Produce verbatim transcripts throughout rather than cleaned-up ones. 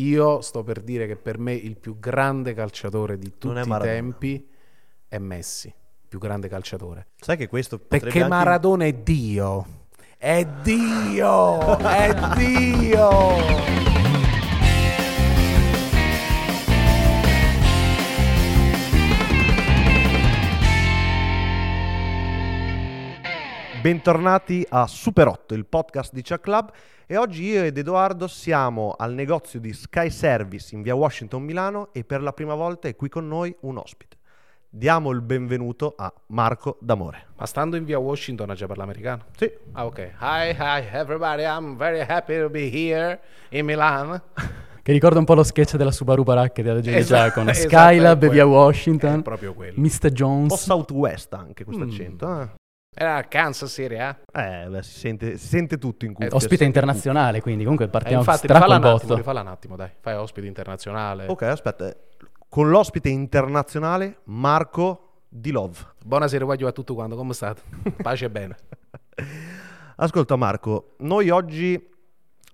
Io sto per dire che per me il più grande calciatore di tutti i tempi è Messi, più grande calciatore. Sai che questo perché anche... Maradona è Dio, è Dio, è Dio. Bentornati a Super otto, il podcast di Ciak Club, e oggi io ed Edoardo siamo al negozio di Sky Service in via Washington Milano e per la prima volta è qui con noi un ospite. Diamo il benvenuto a Marco D'Amore. Ma stando in via Washington ha già parlato americano? Sì. Ah, ok. Hi, hi everybody, I'm very happy to be here in Milan. Che ricorda un po' lo sketch della Subaru Baracca di Adagio esatto, con esatto, Skylab via Washington, proprio quello. mister Jones. O Southwest anche questo mm. accento, eh. Era Kansas City, eh? Eh, beh, si sente, si sente tutto in cuffia. Ospite internazionale, tutto. Quindi comunque partiamo eh, infatti, stracco al botto. Rifalla un attimo, dai. Fai ospite internazionale. Ok, aspetta. Con l'ospite internazionale Marco Di Love. Buonasera, voglio a tutto quanto. Come state? Pace e bene. Ascolta Marco, noi oggi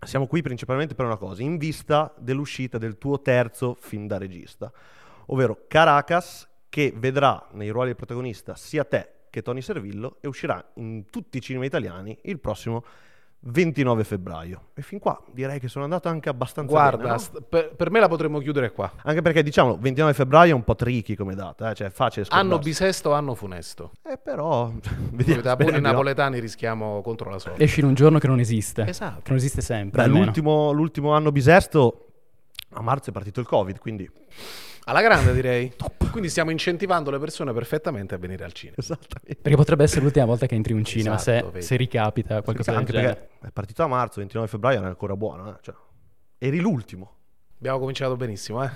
siamo qui principalmente per una cosa, in vista dell'uscita del tuo terzo film da regista, ovvero Caracas, che vedrà nei ruoli del protagonista sia te che Toni Servillo, e uscirà in tutti i cinema italiani il prossimo ventinove febbraio. E fin qua direi che sono andato anche abbastanza Guarda, bene. Guarda, no? per, per me la potremmo chiudere qua. Anche perché, diciamo, ventinove febbraio è un po' tricky come data, eh? Cioè è facile scordarsi. Anno bisesto, anno funesto. Eh però... vediamo, da buoni napoletani rischiamo contro la sorte. Esci in un giorno che non esiste. Esatto. Che non esiste sempre. Beh, l'ultimo, l'ultimo anno bisesto, a marzo è partito il Covid, quindi... alla grande direi. Top. Quindi stiamo incentivando le persone perfettamente a venire al cinema. Esattamente. Perché potrebbe essere l'ultima volta che entri in un cinema, esatto, se, se ricapita qualcosa del genere. Anche perché è partito a marzo, ventinove febbraio era ancora buono, eh? Cioè, eri l'ultimo. Abbiamo cominciato benissimo, eh.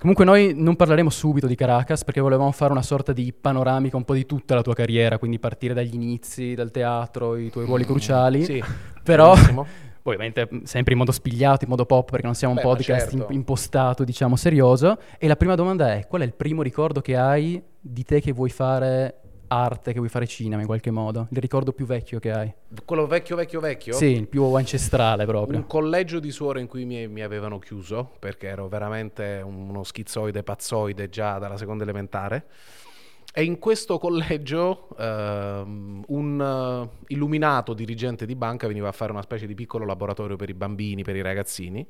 Comunque noi non parleremo subito di Caracas perché volevamo fare una sorta di panoramica un po' di tutta la tua carriera, quindi partire dagli inizi, dal teatro, i tuoi ruoli mm, cruciali. Sì. Però benissimo. Ovviamente sempre in modo spigliato, in modo pop, perché non siamo un Beh, podcast certo. impostato, diciamo, serioso. E la prima domanda è: qual è il primo ricordo che hai di te che vuoi fare arte, che vuoi fare cinema in qualche modo? Il ricordo più vecchio che hai? Quello vecchio, vecchio, vecchio? Sì, il più ancestrale proprio. Un collegio di suore in cui mi, mi avevano chiuso, perché ero veramente uno schizoide pazzoide già dalla seconda elementare. E in questo collegio ehm, un uh, illuminato dirigente di banca veniva a fare una specie di piccolo laboratorio per i bambini, per i ragazzini,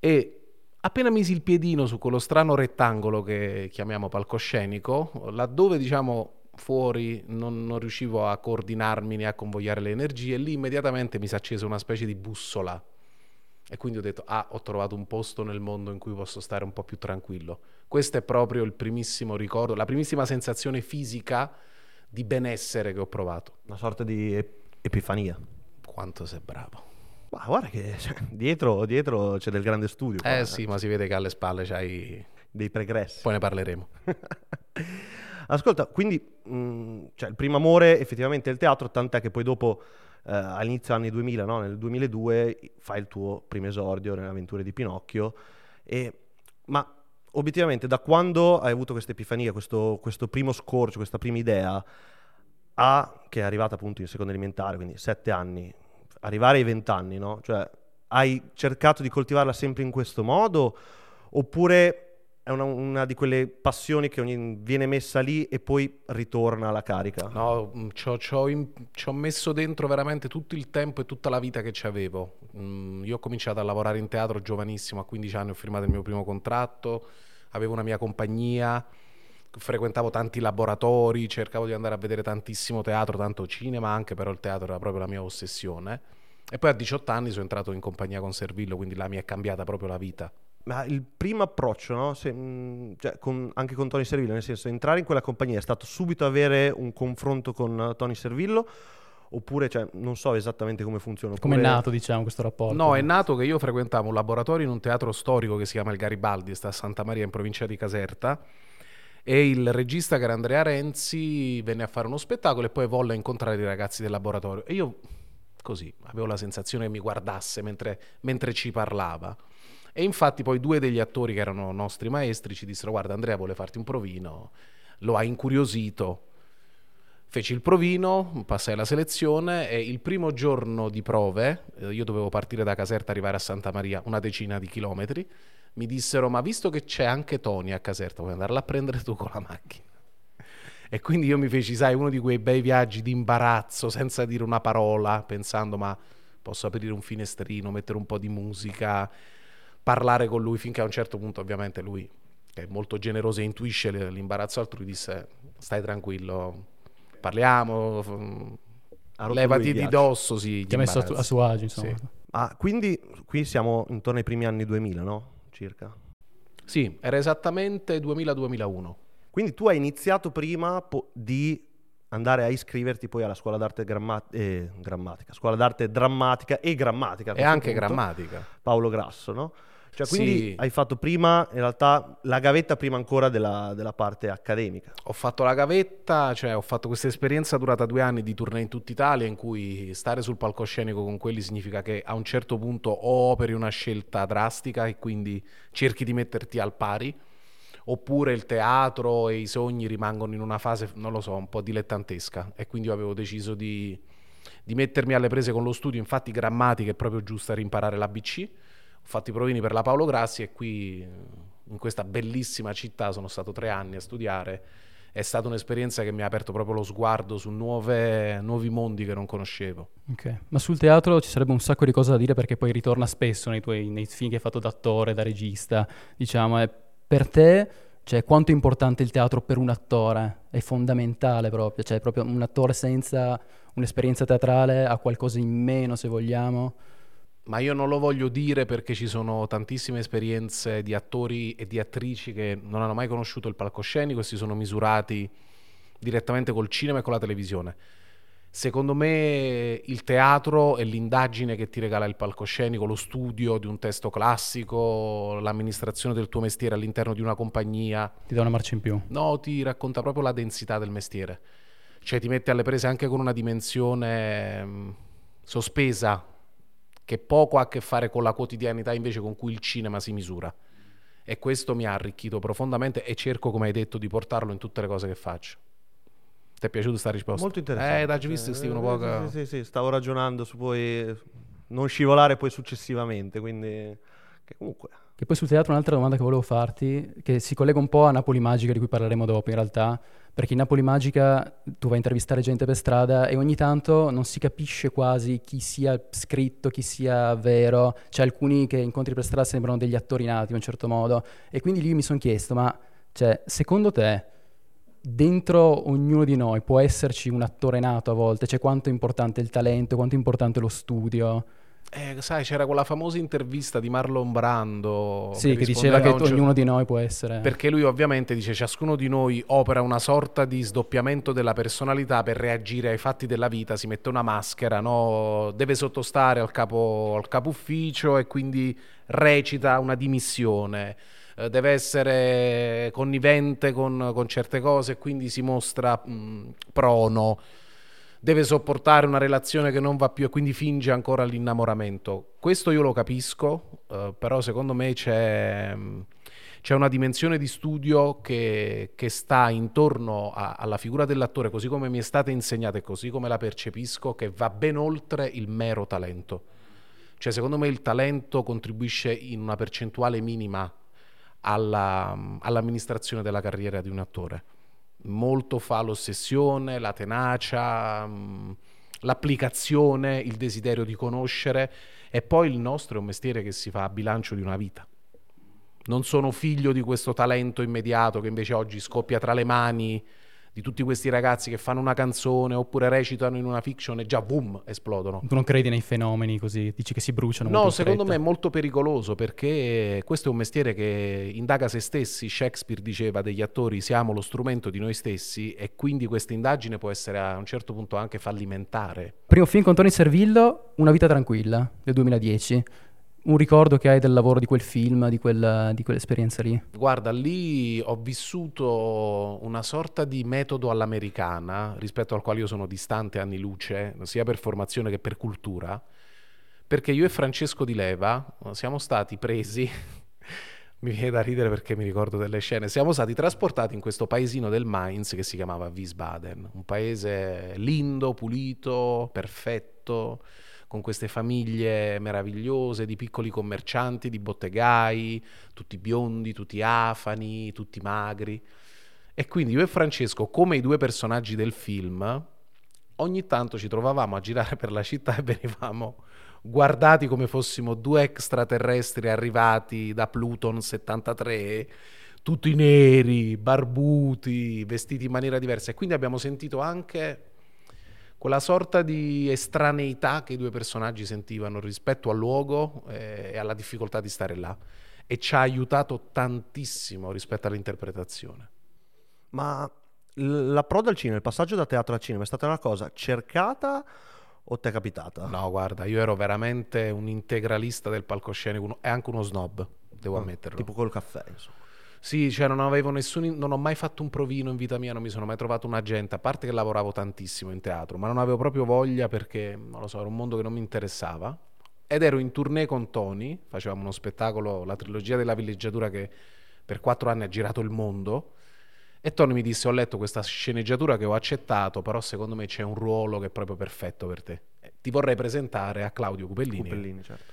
e appena misi il piedino su quello strano rettangolo che chiamiamo palcoscenico, laddove diciamo fuori non, non riuscivo a coordinarmi né a convogliare le energie, lì immediatamente mi si è accesa una specie di bussola e quindi ho detto ah, ho trovato un posto nel mondo in cui posso stare un po' più tranquillo. Questo è proprio il primissimo ricordo, la primissima sensazione fisica di benessere che ho provato. Una sorta di epifania. Quanto sei bravo. Ma guarda che cioè, dietro, dietro c'è del grande studio. Eh guarda. Sì, ma si vede che alle spalle c'hai... dei pregressi. Poi ne parleremo. Ascolta, quindi mh, cioè, il primo amore effettivamente è il teatro, tant'è che poi dopo... Uh, all'inizio anni duemila, no? Nel duemiladue fai il tuo primo esordio nell'avventura di Pinocchio e... ma obiettivamente da quando hai avuto questa epifania, questo, questo primo scorcio, questa prima idea a... che è arrivata appunto in seconda elementare, quindi sette anni, arrivare ai venti anni, no? Cioè hai cercato di coltivarla sempre in questo modo oppure è una, una di quelle passioni che ogni, viene messa lì e poi ritorna alla carica? No, ci ho messo dentro veramente tutto il tempo e tutta la vita che ci avevo. Mm, io ho cominciato a lavorare in teatro giovanissimo, a quindici anni ho firmato il mio primo contratto, avevo una mia compagnia, frequentavo tanti laboratori, cercavo di andare a vedere tantissimo teatro, tanto cinema anche, però il teatro era proprio la mia ossessione. E poi a diciotto anni sono entrato in compagnia con Servillo, quindi là mi è cambiata proprio la vita. Ma il primo approccio, no? Se, cioè, con, anche con Toni Servillo, nel senso entrare in quella compagnia è stato subito avere un confronto con Toni Servillo oppure cioè, non so esattamente come funziona oppure... come è nato diciamo questo rapporto? No, è nato che io frequentavo un laboratorio in un teatro storico che si chiama il Garibaldi, sta a Santa Maria in provincia di Caserta, e il regista che era Andrea Renzi venne a fare uno spettacolo e poi volle incontrare i ragazzi del laboratorio e io così avevo la sensazione che mi guardasse mentre, mentre ci parlava. E infatti poi due degli attori che erano nostri maestri ci dissero: guarda, Andrea vuole farti un provino, lo ha incuriosito. Feci il provino, passai la selezione e il primo giorno di prove, io dovevo partire da Caserta, arrivare a Santa Maria, una decina di chilometri, mi dissero: ma visto che c'è anche Toni a Caserta, puoi andarla a prendere tu con la macchina. E quindi io mi feci, sai, uno di quei bei viaggi di imbarazzo, senza dire una parola, pensando: ma posso aprire un finestrino, mettere un po' di musica, parlare con lui, finché a un certo punto ovviamente lui, che è molto generoso e intuisce l'imbarazzo altrui, disse: stai tranquillo, parliamo, levati di dosso. Sì, ti ha messo a suo agio, insomma. Sì. Ah, quindi qui siamo intorno ai primi anni duemila, no? Circa. Sì, era esattamente duemila duemilauno. Quindi tu hai iniziato prima po- di andare a iscriverti poi alla scuola d'arte gramma- eh, grammatica, scuola d'arte drammatica e grammatica. E anche punto, grammatica. Paolo Grasso, no? Cioè, quindi sì, hai fatto prima, in realtà, la gavetta prima ancora della, della parte accademica. Ho fatto la gavetta, cioè ho fatto questa esperienza durata due anni di tournée in tutta Italia, in cui stare sul palcoscenico con quelli significa che a un certo punto o operi una scelta drastica e quindi cerchi di metterti al pari, oppure il teatro e i sogni rimangono in una fase, non lo so, un po' dilettantesca. E quindi io avevo deciso di, di mettermi alle prese con lo studio. Infatti grammatica è proprio giusta rimparare l'A B C. Ho fatto i provini per la Paolo Grassi e qui in questa bellissima città sono stato tre anni a studiare. È stata un'esperienza che mi ha aperto proprio lo sguardo su nuove, nuovi mondi che non conoscevo. Ok, ma sul teatro ci sarebbe un sacco di cose da dire, perché poi ritorna spesso nei tuoi nei film che hai fatto da attore, da regista, diciamo. È per te, cioè, quanto è importante il teatro per un attore? È fondamentale proprio, cioè proprio un attore senza un'esperienza teatrale ha qualcosa in meno, se vogliamo. Ma io non lo voglio dire, perché ci sono tantissime esperienze di attori e di attrici che non hanno mai conosciuto il palcoscenico e si sono misurati direttamente col cinema e con la televisione. Secondo me il teatro è l'indagine che ti regala il palcoscenico, lo studio di un testo classico, l'amministrazione del tuo mestiere all'interno di una compagnia. Ti dà una marcia in più. No, ti racconta proprio la densità del mestiere. Cioè ti mette alle prese anche con una dimensione mh, sospesa, che poco ha a che fare con la quotidianità invece con cui il cinema si misura. E questo mi ha arricchito profondamente e cerco, come hai detto, di portarlo in tutte le cose che faccio. Ti è piaciuta questa risposta? Molto interessante. Eh, l'hai visto, eh, Steve, poco... Sì, sì, sì, stavo ragionando su poi non scivolare poi successivamente, quindi... Che comunque... Che poi sul teatro un'altra domanda che volevo farti, che si collega un po' a Napoli Magica, di cui parleremo dopo in realtà, perché in Napoli Magica tu vai a intervistare gente per strada e ogni tanto non si capisce quasi chi sia scritto, chi sia vero. C'è alcuni che incontri per strada sembrano degli attori nati in un certo modo, e quindi lì mi sono chiesto: ma cioè, secondo te dentro ognuno di noi può esserci un attore nato a volte? Cioè, quanto è importante il talento, quanto è importante lo studio? Eh, sai, c'era quella famosa intervista di Marlon Brando, sì, che, che diceva che ognuno certo... di noi può essere, perché lui ovviamente dice: ciascuno di noi opera una sorta di sdoppiamento della personalità per reagire ai fatti della vita, si mette una maschera, no? Deve sottostare al capo al capo ufficio e quindi recita una dimissione, eh, deve essere connivente con, con certe cose e quindi si mostra mh, prono, deve sopportare una relazione che non va più e quindi finge ancora l'innamoramento. Questo io lo capisco, eh, però secondo me c'è, c'è una dimensione di studio che, che sta intorno a, alla figura dell'attore, così come mi è stata insegnata e così come la percepisco, che va ben oltre il mero talento. Cioè, secondo me il talento contribuisce in una percentuale minima alla, all'amministrazione della carriera di un attore. Molto fa l'ossessione, la tenacia, l'applicazione, il desiderio di conoscere. E poi il nostro è un mestiere che si fa a bilancio di una vita. Non sono figlio di questo talento immediato che invece oggi scoppia tra le mani di tutti questi ragazzi che fanno una canzone oppure recitano in una fiction e già boom, esplodono. Tu non credi nei fenomeni così? Dici che si bruciano? No, secondo me è molto pericoloso, perché questo è un mestiere che indaga se stessi. Shakespeare diceva degli attori: siamo lo strumento di noi stessi, e quindi questa indagine può essere a un certo punto anche fallimentare. Primo film con Toni Servillo, Una vita tranquilla, del duemiladieci. Un ricordo che hai del lavoro di quel film, di, quella, di quell'esperienza lì? Guarda, lì ho vissuto una sorta di metodo all'americana, rispetto al quale io sono distante anni luce, sia per formazione che per cultura, perché io e Francesco Di Leva siamo stati presi mi viene da ridere perché mi ricordo delle scene. Siamo stati trasportati in questo paesino del Mainz che si chiamava Wiesbaden, un paese lindo, pulito, perfetto, con queste famiglie meravigliose di piccoli commercianti, di bottegai, tutti biondi, tutti afani, tutti magri. E quindi io e Francesco, come i due personaggi del film, ogni tanto ci trovavamo a girare per la città e venivamo guardati come fossimo due extraterrestri arrivati da Pluton settantatré, tutti neri, barbuti, vestiti in maniera diversa. E quindi abbiamo sentito anche quella sorta di estraneità che i due personaggi sentivano rispetto al luogo e alla difficoltà di stare là. E ci ha aiutato tantissimo rispetto all'interpretazione. Ma l'approdo al cinema, il passaggio da teatro al cinema è stata una cosa cercata o ti è capitata? No, guarda, io ero veramente un integralista del palcoscenico e anche uno snob, devo mm, ammetterlo. Tipo col caffè, insomma. Sì, cioè non avevo nessun, non ho mai fatto un provino in vita mia, non mi sono mai trovato un agente, a parte che lavoravo tantissimo in teatro, ma non avevo proprio voglia perché, non lo so, era un mondo che non mi interessava. Ed ero in tournée con Toni, facevamo uno spettacolo, la trilogia della villeggiatura che per quattro anni ha girato il mondo. E Toni mi disse: ho letto questa sceneggiatura che ho accettato, però secondo me c'è un ruolo che è proprio perfetto per te, ti vorrei presentare a Claudio Cupellini. Cupellini, certo.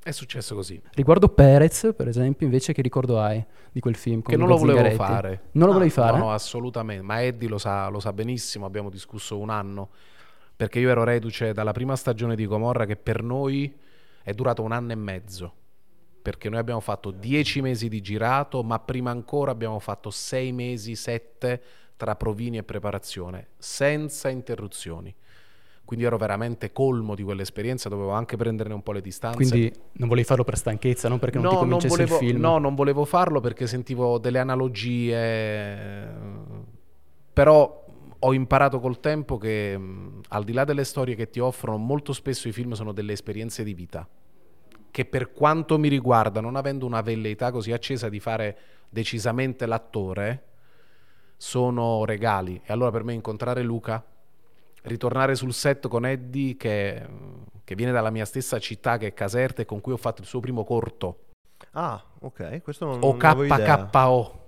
È successo così. Riguardo Perez, per esempio, invece, che ricordo hai di quel film? Che non lo volevo fare. Non lo volevi fare? No, no, assolutamente. Ma Eddie lo sa, lo sa benissimo, abbiamo discusso un anno, perché io ero reduce dalla prima stagione di Gomorra, che per noi è durato un anno e mezzo, perché noi abbiamo fatto dieci mesi di girato, ma prima ancora abbiamo fatto sei mesi, sette, tra provini e preparazione, senza interruzioni. Quindi ero veramente colmo di quell'esperienza, dovevo anche prenderne un po' le distanze. Quindi non volevi farlo per stanchezza, non perché non no, ti convincesse non volevo, il film? No, non volevo farlo perché sentivo delle analogie, però ho imparato col tempo che, al di là delle storie che ti offrono, molto spesso i film sono delle esperienze di vita, che per quanto mi riguarda, non avendo una velleità così accesa di fare decisamente l'attore, sono regali. E allora per me incontrare Luca, ritornare sul set con Eddie che, che viene dalla mia stessa città, che è Caserta, e con cui ho fatto il suo primo corto. Ah, ok, questo non, non avevo idea. O K K O.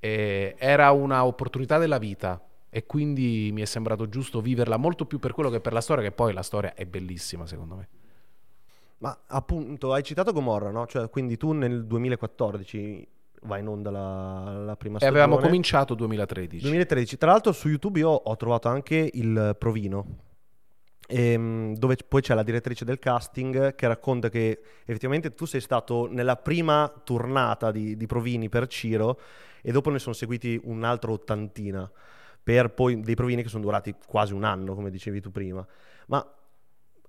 E era una opportunità della vita e quindi mi è sembrato giusto viverla, molto più per quello che per la storia, che poi la storia è bellissima secondo me. Ma appunto hai citato Gomorra, no? Cioè, quindi tu nel duemilaquattordici vai in onda la, la prima e stagione. E avevamo cominciato duemilatredici. duemilatredici. Tra l'altro su YouTube io ho trovato anche il provino, ehm, dove poi c'è la direttrice del casting che racconta che effettivamente tu sei stato nella prima tornata di, di provini per Ciro e dopo ne sono seguiti un'altra ottantina, per poi dei provini che sono durati quasi un anno, come dicevi tu prima. Ma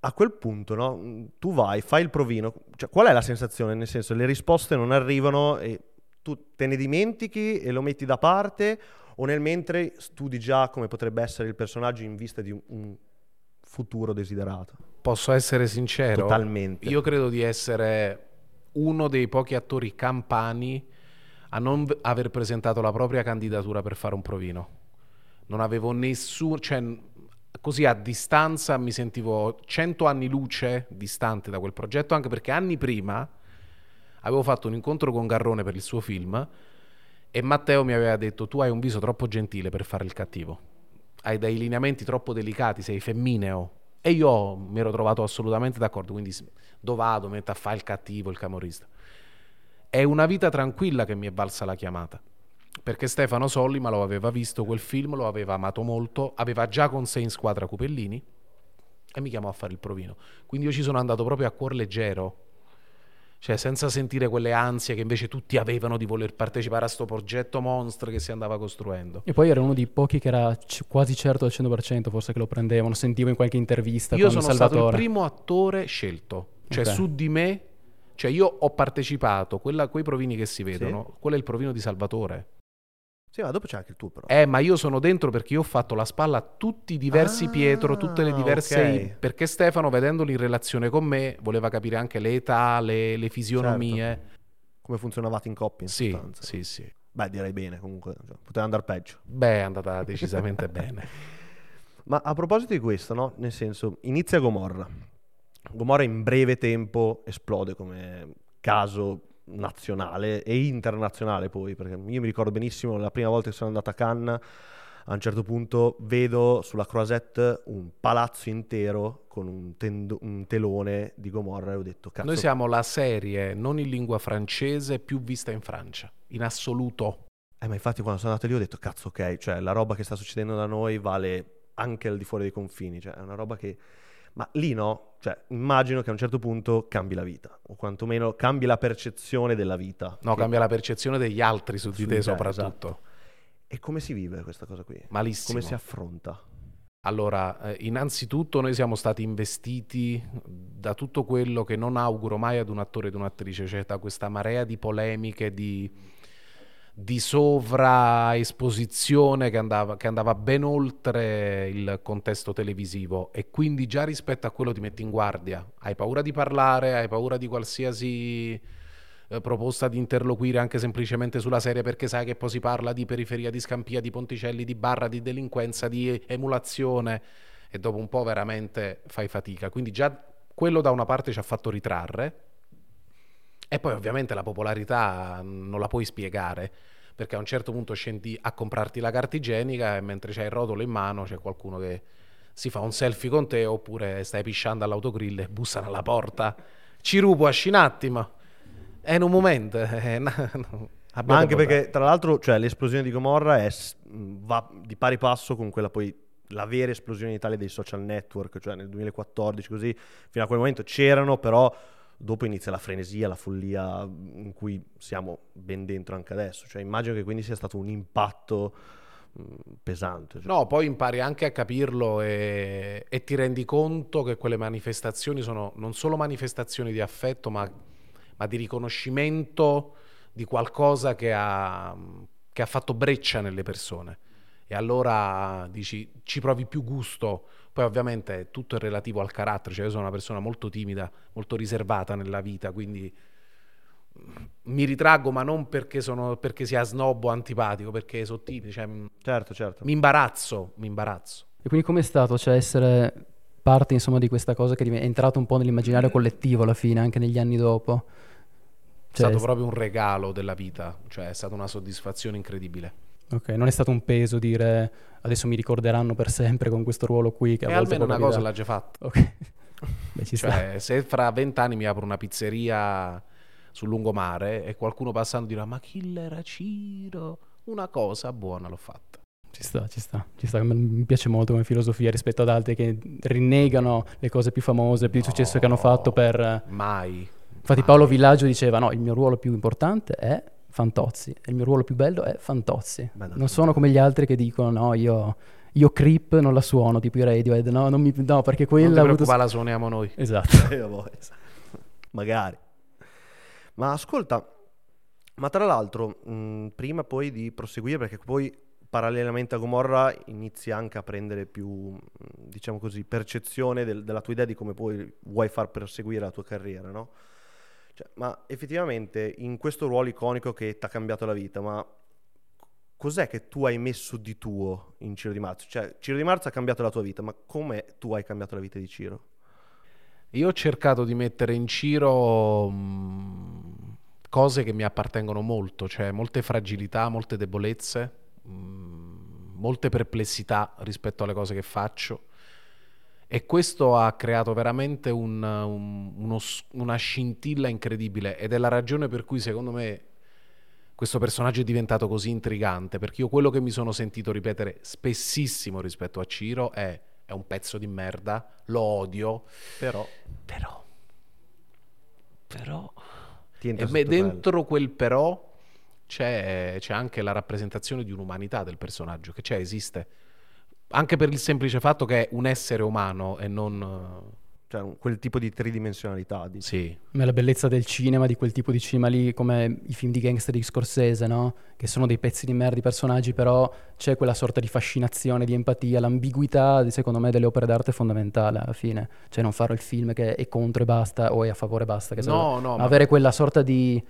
a quel punto, no, tu vai, fai il provino, cioè, qual è la sensazione? Nel senso, le risposte non arrivano e tu te ne dimentichi e lo metti da parte, o nel mentre studi già come potrebbe essere il personaggio in vista di un futuro desiderato? Posso essere sincero? Totalmente. Io credo di essere uno dei pochi attori campani a non aver presentato la propria candidatura per fare un provino. Non avevo nessun... Cioè, così a distanza mi sentivo cento anni luce distante da quel progetto, anche perché anni prima avevo fatto un incontro con Garrone per il suo film e Matteo mi aveva detto: tu hai un viso troppo gentile per fare il cattivo, hai dei lineamenti troppo delicati, sei femmineo. E io mi ero trovato assolutamente d'accordo, quindi dove vado? Metto a fare il cattivo, il camorrista. È Una vita tranquilla che mi è valsa la chiamata, perché Stefano Sollima lo aveva visto quel film, lo aveva amato molto, aveva già con sé in squadra Cupellini e mi chiamò a fare il provino. Quindi io ci sono andato proprio a cuor leggero, cioè senza sentire quelle ansie che invece tutti avevano di voler partecipare a sto progetto monster che si andava costruendo. E poi era uno dei pochi che era c- quasi certo al cento per cento forse che lo prendevano, sentivo in qualche intervista. Io sono Salvatore. stato il primo attore scelto, cioè okay. su di me, cioè io ho partecipato, quella, quei provini che si vedono, sì. Quello è il provino di Salvatore. Sì, ma dopo c'è anche il tuo, però. Eh, ma io sono dentro perché io ho fatto la spalla a tutti i diversi ah, Pietro, tutte le diverse... Okay. Perché Stefano, vedendoli in relazione con me, voleva capire anche le età, le, le fisionomie. Certo. Come funzionavate in coppia, in sì, sostanza. Sì, sì. Beh, direi bene, comunque. Poteva andare peggio. Beh, è andata decisamente bene. Ma a proposito di questo, no? Nel senso, inizia Gomorra. Gomorra in breve tempo esplode come caso nazionale e internazionale poi, perché io mi ricordo benissimo la prima volta che sono andato a Cannes, a un certo punto vedo sulla Croisette un palazzo intero con un, tendo- un telone di Gomorra e ho detto cazzo. Noi siamo la serie non in lingua francese più vista in Francia, in assoluto. Eh, ma infatti quando sono andato lì ho detto cazzo ok, cioè la roba che sta succedendo da noi vale anche al di fuori dei confini, cioè è una roba che... Ma lì no, cioè immagino che a un certo punto cambi la vita, o quantomeno cambi la percezione della vita. No, che... cambia la percezione degli altri su di te soprattutto. Esatto. E come si vive questa cosa qui? Malissimo. Come si affronta? Allora, innanzitutto noi siamo stati investiti da tutto quello che non auguro mai ad un attore ed un'attrice, cioè da questa marea di polemiche, di, di sovraesposizione che andava, che andava ben oltre il contesto televisivo, e quindi già rispetto a quello ti metti in guardia, hai paura di parlare, hai paura di qualsiasi... proposta di interloquire anche semplicemente sulla serie, perché sai che poi si parla di periferia, di Scampia, di Ponticelli, di Barra, di delinquenza, di emulazione, e dopo un po' veramente fai fatica. Quindi già quello da una parte ci ha fatto ritrarre, e poi ovviamente la popolarità non la puoi spiegare, perché a un certo punto scendi a comprarti la carta igienica e mentre c'hai il rotolo in mano c'è qualcuno che si fa un selfie con te, oppure stai pisciando all'autogrill e bussano alla porta, ci rubo a scinattimo. È in un momento, eh, no, no. Ma anche perché tra l'altro, cioè, l'esplosione di Gomorra è, va di pari passo con quella poi, la vera esplosione in Italia dei social network, cioè nel duemilaquattordici così, fino a quel momento c'erano, però dopo inizia la frenesia, la follia in cui siamo ben dentro anche adesso, cioè immagino che quindi sia stato un impatto pesante. Cioè. No, poi impari anche a capirlo e, e ti rendi conto che quelle manifestazioni sono non solo manifestazioni di affetto, ma ma di riconoscimento di qualcosa che ha, che ha fatto breccia nelle persone. E allora dici, ci provi più gusto. Poi ovviamente tutto è relativo al carattere, cioè io sono una persona molto timida, molto riservata nella vita, quindi mi ritraggo, ma non perché, sono, perché sia snob o antipatico, perché sono timido. Cioè, certo, certo. Mi imbarazzo, mi imbarazzo. E quindi com'è stato, cioè, essere parte insomma di questa cosa che è entrata un po' nell'immaginario collettivo alla fine, anche negli anni dopo? Cioè, è stato proprio un regalo della vita, cioè è stata una soddisfazione incredibile. Ok, non è stato un peso dire adesso mi ricorderanno per sempre con questo ruolo qui. Che e a volte almeno una capitare. Cosa l'ha già fatta. Ok. Beh, ci cioè, sta. Se fra vent'anni mi apro una pizzeria sul lungomare e qualcuno passando dirà ma chi l'era Ciro? Una cosa buona l'ho fatta. Ci sta, ci sta, ci sta. Mi piace molto come filosofia rispetto ad altri che rinnegano le cose più famose, più di no, successo che hanno fatto per... Mai. Infatti Paolo Villaggio diceva no, il mio ruolo più importante è Fantozzi, il mio ruolo più bello è Fantozzi. Beh, no, non sono come gli altri che dicono no, io io Creep non la suono, tipo i Radiohead, no, non mi, no perché quella... Non ti preoccupare, avuto... la suoniamo noi. Esatto. Magari. Ma ascolta, ma tra l'altro, mh, prima poi di proseguire, perché poi parallelamente a Gomorra inizia anche a prendere più, diciamo così, percezione del, della tua idea di come poi vuoi far perseguire la tua carriera, no? Cioè, ma effettivamente in questo ruolo iconico che ti ha cambiato la vita, ma cos'è che tu hai messo di tuo in Ciro Di Marzo? Cioè, Ciro Di Marzo ha cambiato la tua vita, ma come tu hai cambiato la vita di Ciro? Io ho cercato di mettere in Ciro mh, cose che mi appartengono molto, cioè molte fragilità, molte debolezze, molte perplessità rispetto alle cose che faccio, e questo ha creato veramente un, un, uno, una scintilla incredibile, ed è la ragione per cui secondo me questo personaggio è diventato così intrigante, perché io quello che mi sono sentito ripetere spessissimo rispetto a Ciro è è un pezzo di merda, lo odio, però però però e me dentro quel però C'è, c'è anche la rappresentazione di un'umanità del personaggio, che c'è, esiste, anche per il semplice fatto che è un essere umano e non... Cioè quel tipo di tridimensionalità. Diciamo. Sì. Ma la bellezza del cinema, di quel tipo di cinema lì, come i film di gangster di Scorsese, no? Che sono dei pezzi di merda di personaggi, però c'è quella sorta di fascinazione, di empatia, l'ambiguità, secondo me, delle opere d'arte è fondamentale alla fine. Cioè non fare il film che è contro e basta, o è a favore e basta. Che no, no. Ma avere ma... quella sorta di...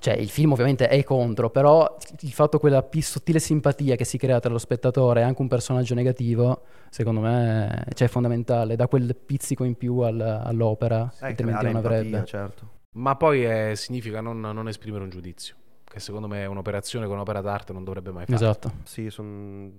Cioè il film ovviamente è contro, però il fatto, quella più sottile simpatia che si crea tra lo spettatore e anche un personaggio negativo, secondo me cioè, è fondamentale, dà quel pizzico in più al, all'opera, eh, altrimenti non avrebbe empatia, certo. ma poi è, significa non, non esprimere un giudizio, che secondo me è un'operazione che un'opera d'arte non dovrebbe mai fare. Esatto. Sì, son,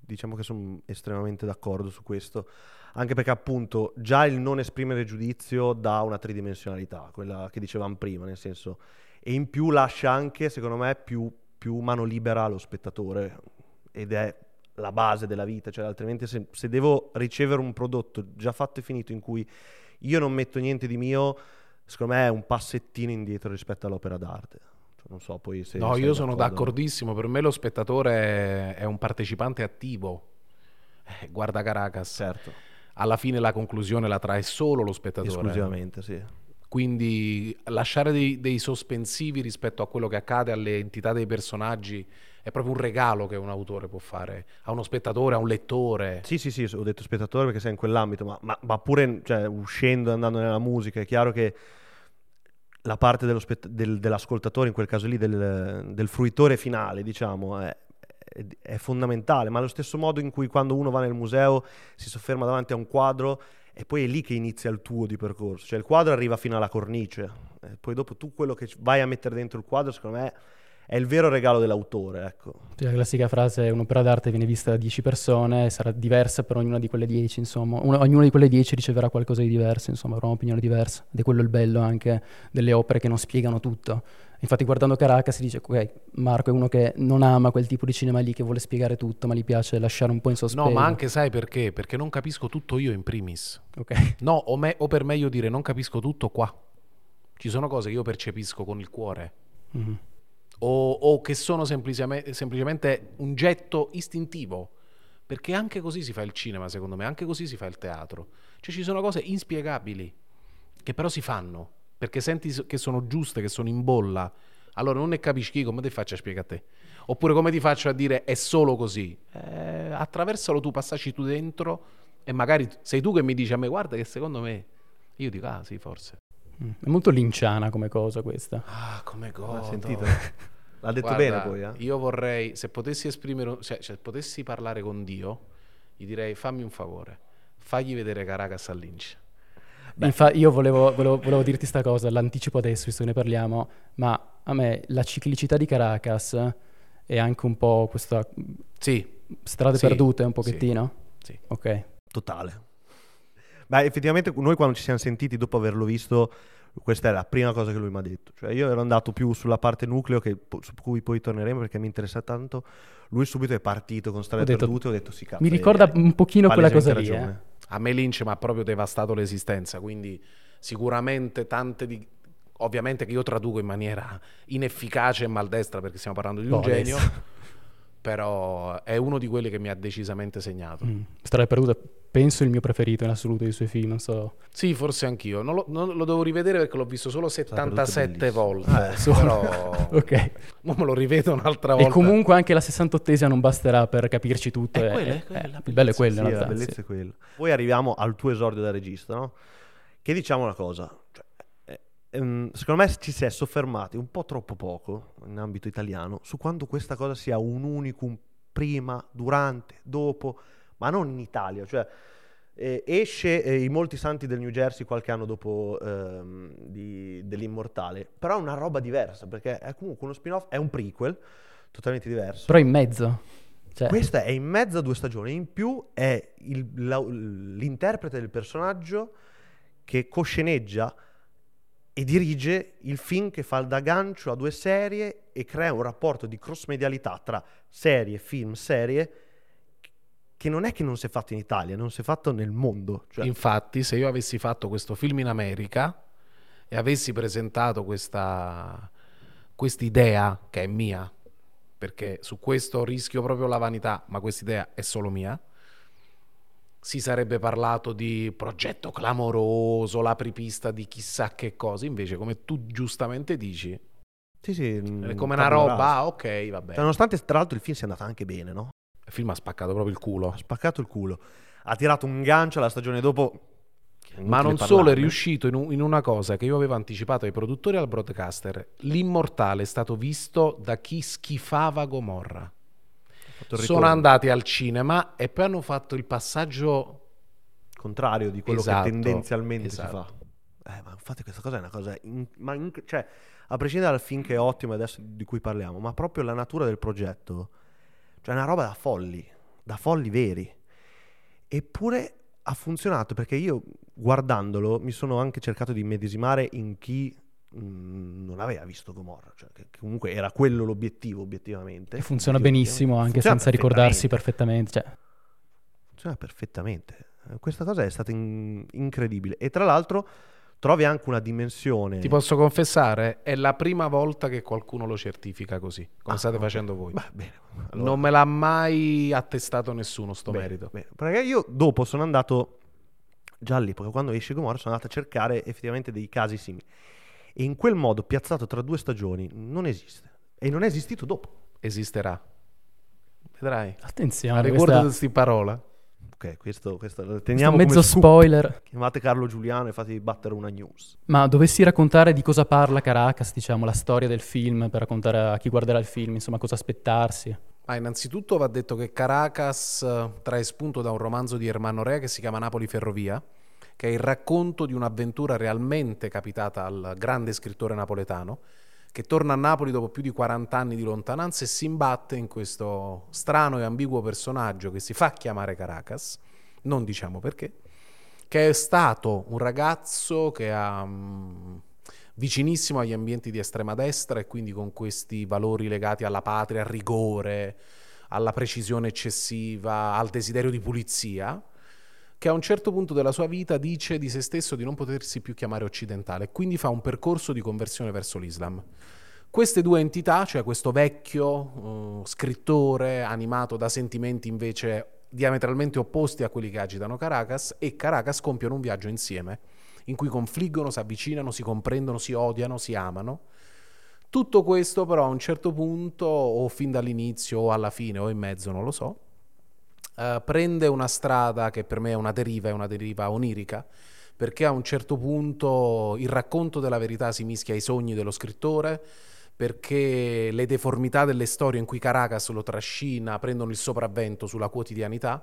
diciamo che sono estremamente d'accordo su questo, anche perché appunto già il non esprimere giudizio dà una tridimensionalità, quella che dicevamo prima, nel senso, e in più lascia anche, secondo me, più, più mano libera allo spettatore, ed è la base della vita, cioè altrimenti se, se devo ricevere un prodotto già fatto e finito in cui io non metto niente di mio, secondo me è un passettino indietro rispetto all'opera d'arte. Non so poi se... No, io sono d'accordissimo, per me lo spettatore è un partecipante attivo, eh, guarda Caracas, certo, alla fine la conclusione la trae solo lo spettatore, esclusivamente, sì. Quindi lasciare dei, dei sospensivi rispetto a quello che accade, alle entità dei personaggi, è proprio un regalo che un autore può fare a uno spettatore, a un lettore. Sì, sì, sì, ho detto spettatore perché sei in quell'ambito, ma, ma, ma pure, cioè, uscendo e andando nella musica, è chiaro che la parte dello spett- del, dell'ascoltatore, in quel caso lì, del, del fruitore finale, diciamo, è, è, è fondamentale, ma allo stesso modo in cui quando uno va nel museo si sofferma davanti a un quadro e poi è lì che inizia il tuo di percorso, cioè il quadro arriva fino alla cornice, e poi dopo tu quello che vai a mettere dentro il quadro, secondo me, è il vero regalo dell'autore, ecco. La classica frase: un'opera d'arte viene vista da dieci persone, sarà diversa per ognuna di quelle dieci, insomma. Una, ognuna di quelle dieci riceverà qualcosa di diverso, insomma, avrà un'opinione diversa. Ed è quello il bello anche delle opere che non spiegano tutto. Infatti guardando Caracas si dice: ok, Marco è uno che non ama quel tipo di cinema lì, che vuole spiegare tutto, ma gli piace lasciare un po' in sospeso. No, ma anche sai perché? Perché non capisco tutto io in primis. Ok. No, o, me, o per meglio dire, non capisco tutto qua. Ci sono cose che io percepisco con il cuore. Mm-hmm. O, o che sono semplicemente, semplicemente un getto istintivo, perché anche così si fa il cinema, secondo me, anche così si fa il teatro, cioè ci sono cose inspiegabili che però si fanno perché senti che sono giuste, che sono in bolla, allora non ne capisci, come ti faccio a spiegare a te, oppure come ti faccio a dire è solo così, eh, attraversalo tu, passaci tu dentro, e magari sei tu che mi dici a me guarda che secondo me, io dico ah sì, forse. È molto linciana come cosa questa. Ah, come cosa? L'ha sentito? L'ha detto. Guarda, bene poi. Eh? Io vorrei, se potessi esprimere, cioè, se potessi parlare con Dio, gli direi: fammi un favore, fagli vedere Caracas al lince. Infatti, io volevo, volevo, volevo dirti sta cosa, l'anticipo adesso, visto che ne parliamo, ma a me la ciclicità di Caracas è anche un po' questa. Sì. Strade sì, perdute, un pochettino. Sì. Sì. Ok. Totale. Beh, effettivamente noi quando ci siamo sentiti dopo averlo visto, questa è la prima cosa che lui mi ha detto, cioè io ero andato più sulla parte nucleo, che, su cui poi torneremo perché mi interessa tanto, lui subito è partito con Strade Perdute, ho detto sì, cazzo, mi ricorda eh, un pochino quella cosa lì, eh. A me Lynch mi ha proprio devastato l'esistenza, quindi sicuramente tante di, ovviamente che io traduco in maniera inefficace e maldestra perché stiamo parlando di un Bones. genio, però è uno di quelli che mi ha decisamente segnato. Mm. Strade Perdute penso il mio preferito in assoluto dei suoi film, non so. Sì, forse anch'io. Non lo, non lo devo rivedere perché l'ho visto solo settantasette volte. Ah, eh, solo... Però ok. Ma me lo rivedo un'altra volta. E comunque anche la sessantottesima non basterà per capirci tutto. È quella, è quella, eh, il bello è quello. Sì, la bellezza sì. È quella. Poi arriviamo al tuo esordio da regista, no? Che diciamo una cosa. Cioè, eh, ehm, secondo me ci si è soffermati un po' troppo poco in ambito italiano su quanto questa cosa sia un unicum prima, durante, dopo... ma non in Italia, cioè eh, esce eh, I Molti Santi del New Jersey qualche anno dopo ehm, di, dell'Immortale, però è una roba diversa perché è comunque uno spin-off, è un prequel totalmente diverso, però in mezzo, cioè... questa è in mezzo a due stagioni, in più è il, la, l'interprete del personaggio che cosceneggia e dirige il film che fa da gancio a due serie e crea un rapporto di cross-medialità tra serie, film, serie, che non è che non si è fatto in Italia, non si è fatto nel mondo. Cioè... Infatti, se io avessi fatto questo film in America e avessi presentato questa quest'idea, che è mia, perché su questo rischio proprio la vanità, ma quest'idea è solo mia, si sarebbe parlato di progetto clamoroso, l'apripista di chissà che cosa, invece come tu giustamente dici, sì, sì, è come una roba, ah, ok, va bene. Cioè, nonostante tra l'altro il film sia andato anche bene, no? Il film ha spaccato proprio il culo. Ha spaccato il culo. Ha tirato un gancio alla stagione dopo. Ma non solo, è riuscito in, un, in una cosa che io avevo anticipato ai produttori e al broadcaster. L'Immortale è stato visto da chi schifava Gomorra. Sono andati al cinema e poi hanno fatto il passaggio... contrario di quello esatto, che tendenzialmente esatto. si fa. eh, ma infatti questa cosa è una cosa in, ma in, cioè, a prescindere dal film che è ottimo adesso di cui parliamo, ma proprio la natura del progetto, cioè è una roba da folli, da folli veri, eppure ha funzionato, perché io guardandolo mi sono anche cercato di immedesimare in chi mh, non aveva visto Gomorra, cioè che comunque era quello l'obiettivo obiettivamente. E funziona benissimo anche funziona senza ricordarsi perfettamente, cioè. Funziona perfettamente. Questa cosa è stata in- incredibile e tra l'altro trovi anche una dimensione. Ti posso confessare, è la prima volta che qualcuno lo certifica così, come ah, state okay. facendo voi. Beh, bene. Allora. Non me l'ha mai attestato nessuno sto bene, merito. Bene. Perché io dopo sono andato, già all'epoca quando esce Gomorra, sono andato a cercare effettivamente dei casi simili. E in quel modo, piazzato tra due stagioni, non esiste. E non è esistito dopo. Esisterà. Vedrai. Attenzione. Ricordati questa... sti parola. Ok, questo, questo lo teniamo questo mezzo come spoiler. Chiamate Carlo Giuliano e fatevi battere una news. Ma dovessi raccontare di cosa parla Caracas, diciamo, la storia del film, per raccontare a chi guarderà il film, insomma, cosa aspettarsi? Ah, innanzitutto va detto che Caracas trae spunto da un romanzo di Ermanno Rea che si chiama Napoli Ferrovia, che è il racconto di un'avventura realmente capitata al grande scrittore napoletano, che torna a Napoli dopo più di quaranta anni di lontananza e si imbatte in questo strano e ambiguo personaggio che si fa chiamare Caracas, non diciamo perché, che è stato un ragazzo che ha um, vicinissimo agli ambienti di estrema destra e quindi con questi valori legati alla patria, al rigore, alla precisione eccessiva, al desiderio di pulizia, che a un certo punto della sua vita dice di se stesso di non potersi più chiamare occidentale, quindi fa un percorso di conversione verso l'Islam. Queste due entità, cioè questo vecchio uh, scrittore animato da sentimenti invece diametralmente opposti a quelli che agitano Caracas, e Caracas compiono un viaggio insieme, in cui confliggono, si avvicinano, si comprendono, si odiano, si amano. Tutto questo però a un certo punto, o fin dall'inizio o alla fine o in mezzo, non lo so, Uh, prende una strada che per me è una deriva, è una deriva onirica, perché a un certo punto il racconto della verità si mischia ai sogni dello scrittore, perché le deformità delle storie in cui Caracas lo trascina prendono il sopravvento sulla quotidianità,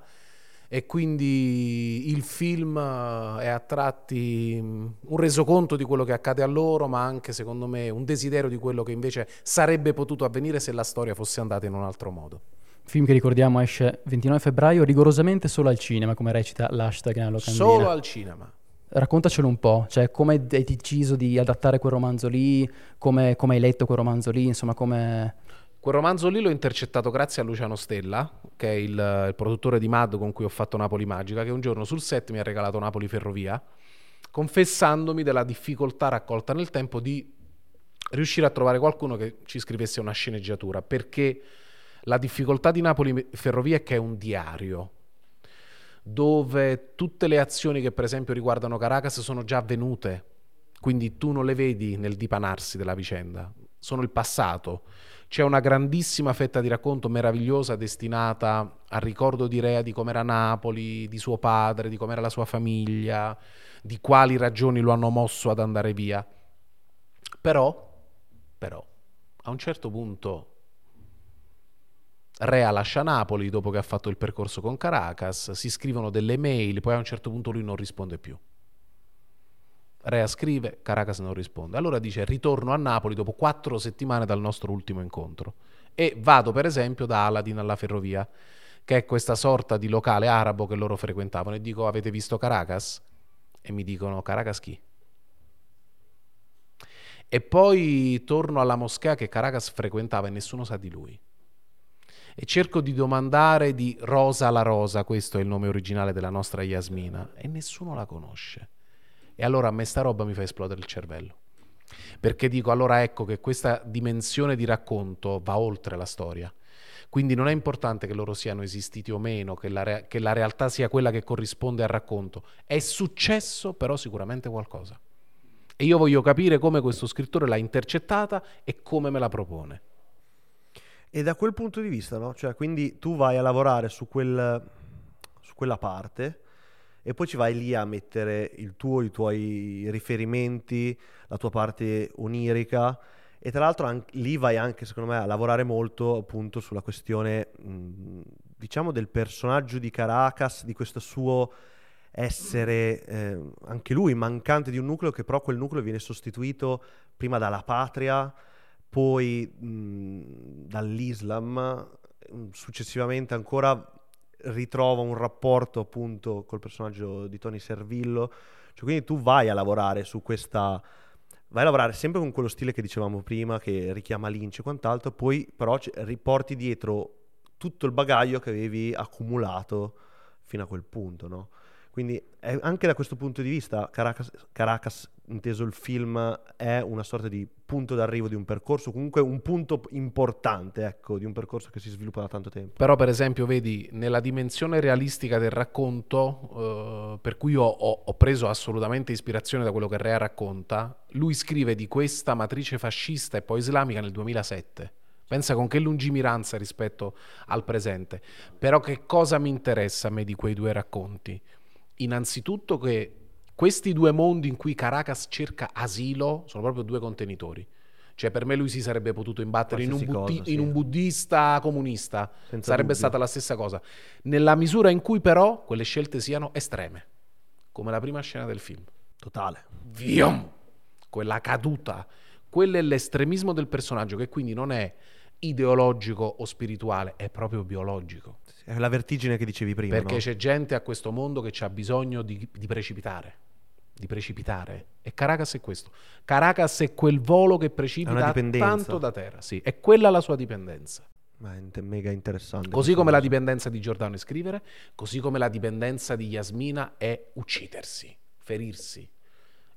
e quindi il film è a tratti un resoconto di quello che accade a loro, ma anche secondo me un desiderio di quello che invece sarebbe potuto avvenire se la storia fosse andata in un altro modo. Film che ricordiamo esce ventinove febbraio, rigorosamente solo al cinema, come recita l'hashtag nella locandina. Solo al cinema. Raccontacelo un po', cioè come hai deciso di adattare quel romanzo lì, come, come hai letto quel romanzo lì, insomma come... Quel romanzo lì l'ho intercettato grazie a Luciano Stella, che è il, il produttore di Mad con cui ho fatto Napoli Magica, che un giorno sul set mi ha regalato Napoli Ferrovia, confessandomi della difficoltà raccolta nel tempo di riuscire a trovare qualcuno che ci scrivesse una sceneggiatura, perché... La difficoltà di Napoli Ferrovia è che è un diario, dove tutte le azioni che per esempio riguardano Caracas sono già avvenute, quindi tu non le vedi nel dipanarsi della vicenda, sono il passato. C'è una grandissima fetta di racconto meravigliosa destinata al ricordo di Rea, di com'era Napoli, di suo padre, di com'era la sua famiglia, di quali ragioni lo hanno mosso ad andare via. Però, però, a un certo punto... Rea lascia Napoli dopo che ha fatto il percorso con Caracas, si scrivono delle mail, poi a un certo punto lui non risponde più. Rea scrive, Caracas non risponde. Allora dice: ritorno a Napoli dopo quattro settimane dal nostro ultimo incontro e vado per esempio da Aladdin alla Ferrovia, che è questa sorta di locale arabo che loro frequentavano, e dico: avete visto Caracas? E mi dicono: Caracas chi? E poi torno alla moschea che Caracas frequentava e nessuno sa di lui. E cerco di domandare di Rosa la Rosa, questo è il nome originale della nostra Yasmina, e nessuno la conosce. E allora a me sta roba mi fa esplodere il cervello, perché dico: allora ecco che questa dimensione di racconto va oltre la storia, quindi non è importante che loro siano esistiti o meno, che la, re- che la realtà sia quella che corrisponde al racconto, è successo però sicuramente qualcosa, e io voglio capire come questo scrittore l'ha intercettata e come me la propone. E da quel punto di vista, no? Cioè, quindi tu vai a lavorare su, quel, su quella parte e poi ci vai lì a mettere il tuo, i tuoi riferimenti, la tua parte onirica, e tra l'altro anche, lì vai anche, secondo me, a lavorare molto appunto sulla questione, mh, diciamo, del personaggio di Caracas, di questo suo essere eh, anche lui mancante di un nucleo, che però quel nucleo viene sostituito prima dalla patria, poi mh, dall'Islam, successivamente ancora ritrova un rapporto appunto col personaggio di Toni Servillo, cioè, quindi tu vai a lavorare su questa, vai a lavorare sempre con quello stile che dicevamo prima, che richiama Lynch e quant'altro, poi però c- riporti dietro tutto il bagaglio che avevi accumulato fino a quel punto, no? Quindi è, anche da questo punto di vista Caracas, Caracas inteso il film, è una sorta di punto d'arrivo di un percorso, comunque un punto importante, ecco, di un percorso che si sviluppa da tanto tempo. Però per esempio vedi nella dimensione realistica del racconto, eh, per cui ho, ho, ho preso assolutamente ispirazione da quello che Rea racconta, lui scrive di questa matrice fascista e poi islamica nel duemilasette. Pensa con che lungimiranza rispetto al presente. Però che cosa mi interessa a me di quei due racconti? Innanzitutto che questi due mondi in cui Caracas cerca asilo sono proprio due contenitori. Cioè per me lui si sarebbe potuto imbattere in un, butti- cosa, sì. in un buddista comunista. Senza sarebbe dubbio. Stata la stessa cosa. Nella misura in cui però quelle scelte siano estreme. Come la prima scena del film. Totale. Viom! Quella caduta. Quello è l'estremismo del personaggio, che quindi non è ideologico o spirituale, è proprio biologico. È la vertigine che dicevi prima. Perché no? C'è gente a questo mondo che c'ha bisogno di, di precipitare, di precipitare. E Caracas è questo. Caracas è quel volo che precipita tanto da terra. Sì, è quella la sua dipendenza. Ma è mega interessante. Così come la dipendenza di Giordano è scrivere, così come la dipendenza di Yasmina è uccidersi, ferirsi.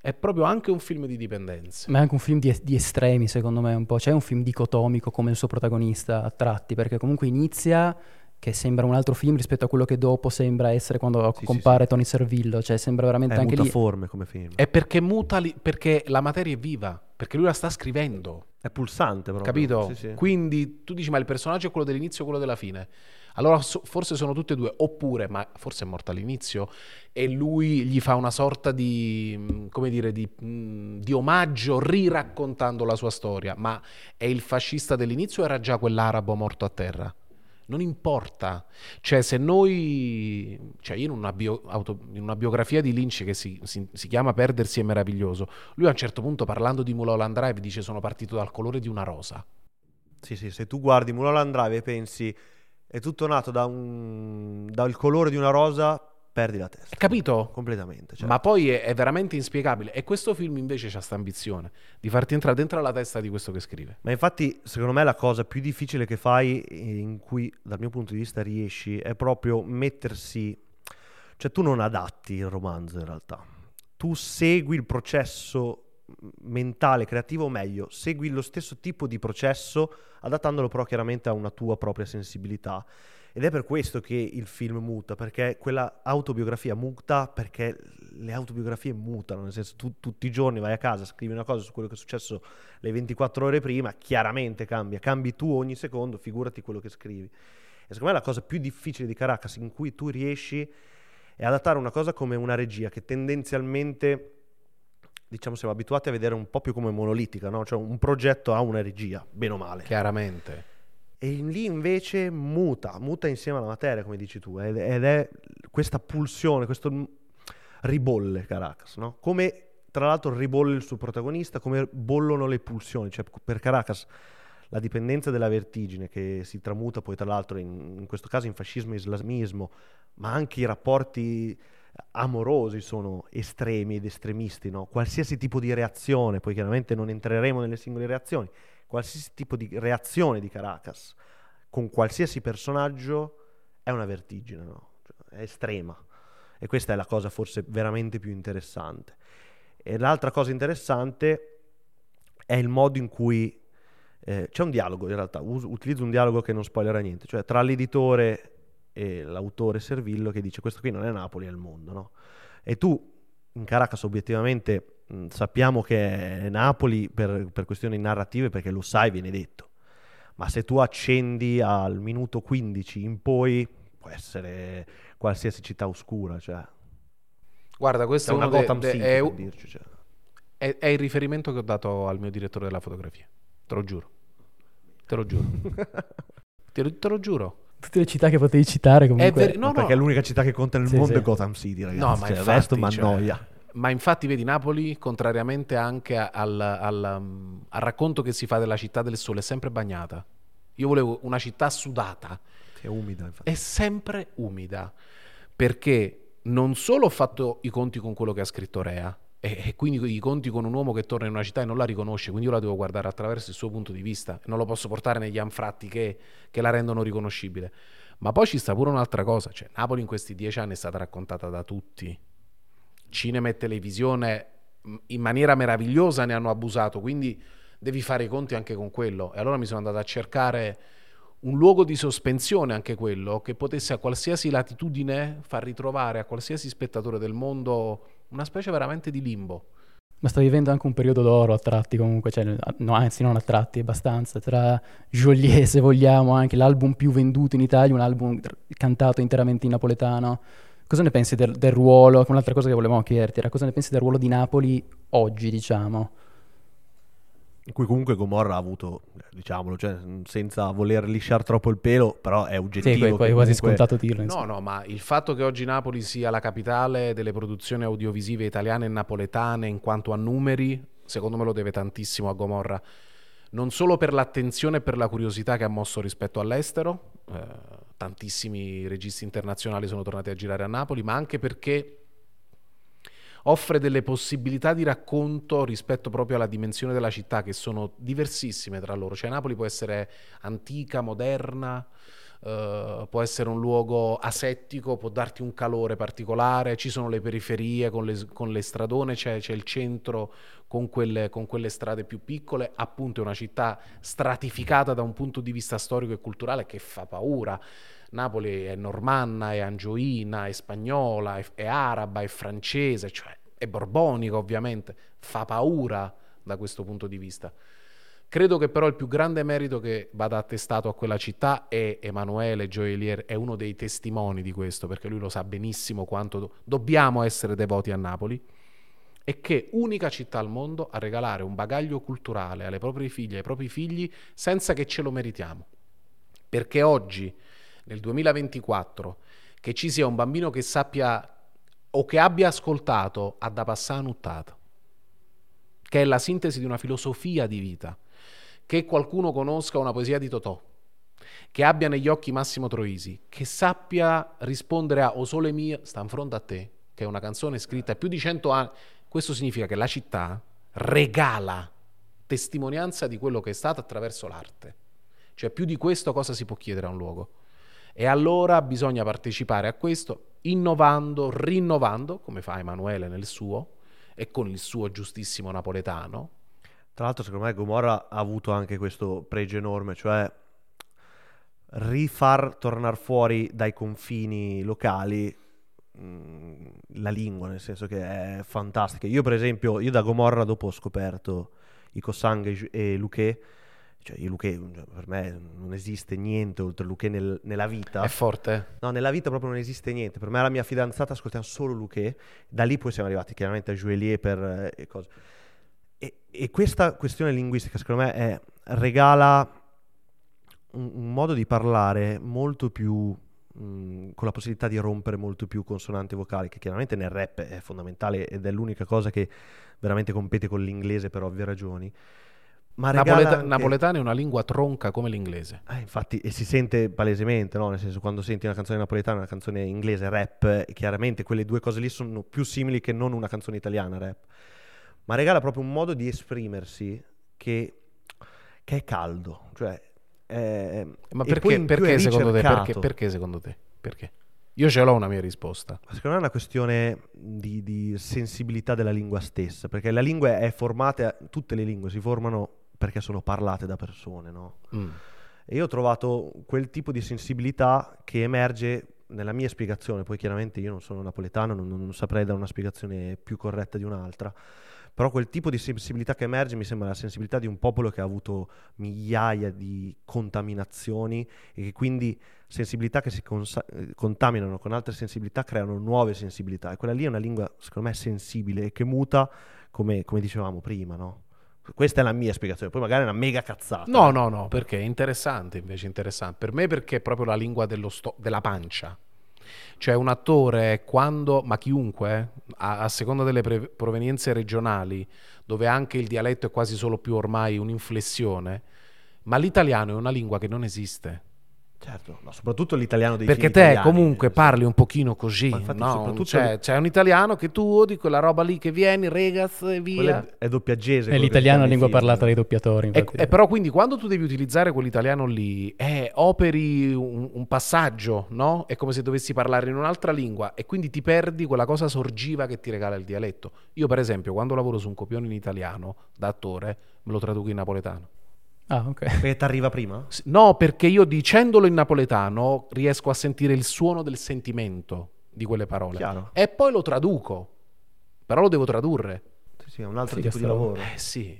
È proprio anche un film di dipendenza. Ma è anche un film di, di estremi, secondo me, un po'. C'è un film dicotomico come il suo protagonista a tratti, perché comunque inizia che sembra un altro film rispetto a quello che dopo sembra essere quando sì, compare sì, sì. Toni Servillo. Cioè sembra veramente è anche lì. È mutaforme come film. È perché muta lì, perché la materia è viva, perché lui la sta scrivendo. È pulsante proprio. Capito? Sì, sì. Quindi tu dici, ma il personaggio è quello dell'inizio o quello della fine? Allora so, forse sono tutte e due, oppure, ma forse è morta all'inizio e lui gli fa una sorta di, come dire, di, di omaggio riraccontando la sua storia, ma è il fascista dell'inizio o era già quell'arabo morto a terra? Non importa, cioè se noi, cioè io in una, bio, auto, in una biografia di Lynch che si, si, si chiama Perdersi è meraviglioso, lui a un certo punto parlando di Mulholland Drive dice sono partito dal colore di una rosa. Sì, sì, se tu guardi Mulholland Drive e pensi è tutto nato da un, dal colore di una rosa, perdi la testa. Capito? Completamente. Certo. Ma poi è, è veramente inspiegabile. E questo film invece c'ha sta ambizione di farti entrare dentro la testa di questo che scrive. Ma infatti, secondo me, la cosa più difficile che fai, in cui dal mio punto di vista riesci, è proprio mettersi. Cioè, tu non adatti il romanzo in realtà. Tu segui il processo mentale, creativo, o meglio, segui lo stesso tipo di processo adattandolo però chiaramente a una tua propria sensibilità, ed è per questo che il film muta, perché quella autobiografia muta, perché le autobiografie mutano, nel senso tu tutti i giorni vai a casa, scrivi una cosa su quello che è successo le ventiquattro ore prima, chiaramente cambia, cambi tu ogni secondo, figurati quello che scrivi. E secondo me la cosa più difficile di Caracas in cui tu riesci è adattare una cosa come una regia che tendenzialmente, diciamo, siamo abituati a vedere un po' più come monolitica, no? Cioè un progetto ha una regia, bene o male. Chiaramente. E lì invece muta, muta insieme alla materia, come dici tu, ed è questa pulsione, questo ribolle Caracas, no? Come tra l'altro ribolle il suo protagonista, come bollono le pulsioni, cioè per Caracas la dipendenza della vertigine che si tramuta poi tra l'altro in, in questo caso in fascismo e islamismo, ma anche i rapporti amorosi sono estremi ed estremisti, no? Qualsiasi tipo di reazione, poi chiaramente non entreremo nelle singole reazioni, qualsiasi tipo di reazione di Caracas con qualsiasi personaggio è una vertigine, no? Cioè, è estrema, e questa è la cosa forse veramente più interessante. E l'altra cosa interessante è il modo in cui eh, c'è un dialogo, in realtà uso, utilizzo un dialogo che non spoilerà niente, cioè tra l'editore e l'autore Servillo che dice questo qui non è Napoli, è il mondo, no? E tu in Caracas obiettivamente mh, sappiamo che è Napoli per, per questioni narrative, perché lo sai, viene detto, ma se tu accendi al minuto quindici in poi può essere qualsiasi città oscura, cioè guarda, questo è una Gotham City, è, per dirci, cioè. è, è il riferimento che ho dato al mio direttore della fotografia, te lo giuro te lo giuro te, lo, te lo giuro. tutte le città che potevi citare comunque. È ver- no, no, perché no. L'unica città che conta nel sì, mondo sì. è Gotham City, ragazzi. No, ma cioè, infatti, il resto cioè... m'annoia. Ma infatti vedi, Napoli, contrariamente anche al, al, al racconto che si fa della città del sole, è sempre bagnata. Io volevo una città sudata. È umida, infatti. È sempre umida, perché non solo ho fatto i conti con quello che ha scritto Rea, e, e quindi i conti con un uomo che torna in una città e non la riconosce, quindi io la devo guardare attraverso il suo punto di vista, non lo posso portare negli anfratti che, che la rendono riconoscibile. Ma poi ci sta pure un'altra cosa, cioè Napoli in questi dieci anni è stata raccontata da tutti. Cinema e televisione in maniera meravigliosa ne hanno abusato, quindi devi fare i conti anche con quello. E allora mi sono andato a cercare un luogo di sospensione, anche quello, che potesse a qualsiasi latitudine far ritrovare a qualsiasi spettatore del mondo una specie veramente di limbo. Ma sta vivendo anche un periodo d'oro a tratti comunque, cioè, no, anzi non a tratti, abbastanza, tra Joliet, se vogliamo, anche l'album più venduto in Italia, un album cantato interamente in napoletano. Cosa ne pensi del, del ruolo? Un'altra cosa che volevamo chiederti era cosa ne pensi del ruolo di Napoli oggi, diciamo? In cui comunque Gomorra ha avuto, diciamolo, cioè, senza voler lisciar troppo il pelo, però è oggettivo. Sì, poi, poi comunque... è quasi scontato dirlo. No, no, ma il fatto che oggi Napoli sia la capitale delle produzioni audiovisive italiane e napoletane in quanto a numeri, secondo me lo deve tantissimo a Gomorra. Non solo per l'attenzione e per la curiosità che ha mosso rispetto all'estero, eh, tantissimi registi internazionali sono tornati a girare a Napoli, ma anche perché offre delle possibilità di racconto rispetto proprio alla dimensione della città, che sono diversissime tra loro. Cioè Napoli può essere antica, moderna, eh, può essere un luogo asettico, può darti un calore particolare, ci sono le periferie con le, con le stradone, c'è, c'è il centro con quelle, con quelle strade più piccole. Appunto è una città stratificata da un punto di vista storico e culturale che fa paura. Napoli è normanna, è angioina, è spagnola, è, è araba, è francese, cioè è borbonica ovviamente, fa paura da questo punto di vista. Credo che però il più grande merito che vada attestato a quella città, è Emanuele Gioiellier, è uno dei testimoni di questo, perché lui lo sa benissimo quanto do- dobbiamo essere devoti a Napoli, è che unica città al mondo a regalare un bagaglio culturale alle proprie figlie, ai propri figli, senza che ce lo meritiamo. Perché oggi, nel duemilaventiquattro, che ci sia un bambino che sappia o che abbia ascoltato a da passà nuttata, che è la sintesi di una filosofia di vita, che qualcuno conosca una poesia di Totò, che abbia negli occhi Massimo Troisi, che sappia rispondere a O Sole Mio sta in fronte a te, che è una canzone scritta più di cento anni. Questo significa che la città regala testimonianza di quello che è stato attraverso l'arte. Cioè più di questo cosa si può chiedere a un luogo? E allora bisogna partecipare a questo innovando, rinnovando, come fa Emanuele nel suo e con il suo giustissimo napoletano. Tra l'altro secondo me Gomorra ha avuto anche questo pregio enorme, cioè rifar tornare fuori dai confini locali mh, la lingua, nel senso che è fantastica. Io per esempio, io da Gomorra dopo ho scoperto i Cossang e Luchè. Cioè, io Luchè, per me non esiste niente oltre Luchè nel, nella vita. È forte? No, nella vita proprio non esiste niente. Per me e la mia fidanzata ascoltiamo solo Luchè. Da lì poi siamo arrivati chiaramente a Joliet per eh, cose. E, e questa questione linguistica secondo me è, regala un, un modo di parlare molto più mh, con la possibilità di rompere molto più consonanti vocali, che chiaramente nel rap è fondamentale ed è l'unica cosa che veramente compete con l'inglese per ovvie ragioni. Ma Napoleta- anche... Napoletano è una lingua tronca come l'inglese. Eh, infatti, e si sente palesemente, no? Nel senso, quando senti una canzone napoletana e una canzone inglese rap, chiaramente quelle due cose lì sono più simili che non una canzone italiana rap. Ma regala proprio un modo di esprimersi che, che è caldo. Cioè, è... Ma perché, perché, secondo te, perché, perché secondo te? Perché? Io ce l'ho una mia risposta. Secondo me è una questione di, di sensibilità della lingua stessa, perché la lingua è formata, tutte le lingue si formano perché sono parlate da persone, no? Mm. E io ho trovato quel tipo di sensibilità che emerge nella mia spiegazione. Poi chiaramente io non sono napoletano, non, non saprei dare una spiegazione più corretta di un'altra, però quel tipo di sensibilità che emerge mi sembra la sensibilità di un popolo che ha avuto migliaia di contaminazioni e che quindi sensibilità che si consa- contaminano con altre sensibilità creano nuove sensibilità, e quella lì è una lingua secondo me sensibile e che muta, come, come dicevamo prima, no? Questa è la mia spiegazione, poi magari è una mega cazzata. No, no, no, perché è interessante, invece interessante. Per me perché è proprio la lingua dello sto- della pancia. Cioè un attore, quando, ma chiunque, a, a seconda delle pre- provenienze regionali, dove anche il dialetto è quasi solo più ormai un'inflessione, ma l'italiano è una lingua che non esiste. Certo, no, soprattutto l'italiano dei perché te italiani, comunque parli un pochino così, infatti, no? C'è, lì... c'è un italiano che tu odi quella roba lì che vieni, regaz e via. È, è doppiaggese. È l'italiano la lingua film. Parlata dai doppiatori. E, e però quindi quando tu devi utilizzare quell'italiano lì, eh, operi un, un passaggio, no? È come se dovessi parlare in un'altra lingua e quindi ti perdi quella cosa sorgiva che ti regala il dialetto. Io per esempio quando lavoro su un copione in italiano da attore me lo traduco in napoletano. Ah, okay. Perché ti arriva prima? No, perché io dicendolo in napoletano riesco a sentire il suono del sentimento di quelle parole. Chiaro. E poi lo traduco, però lo devo tradurre. Sì, sì, è un altro sì, tipo di lavoro. lavoro. Eh sì.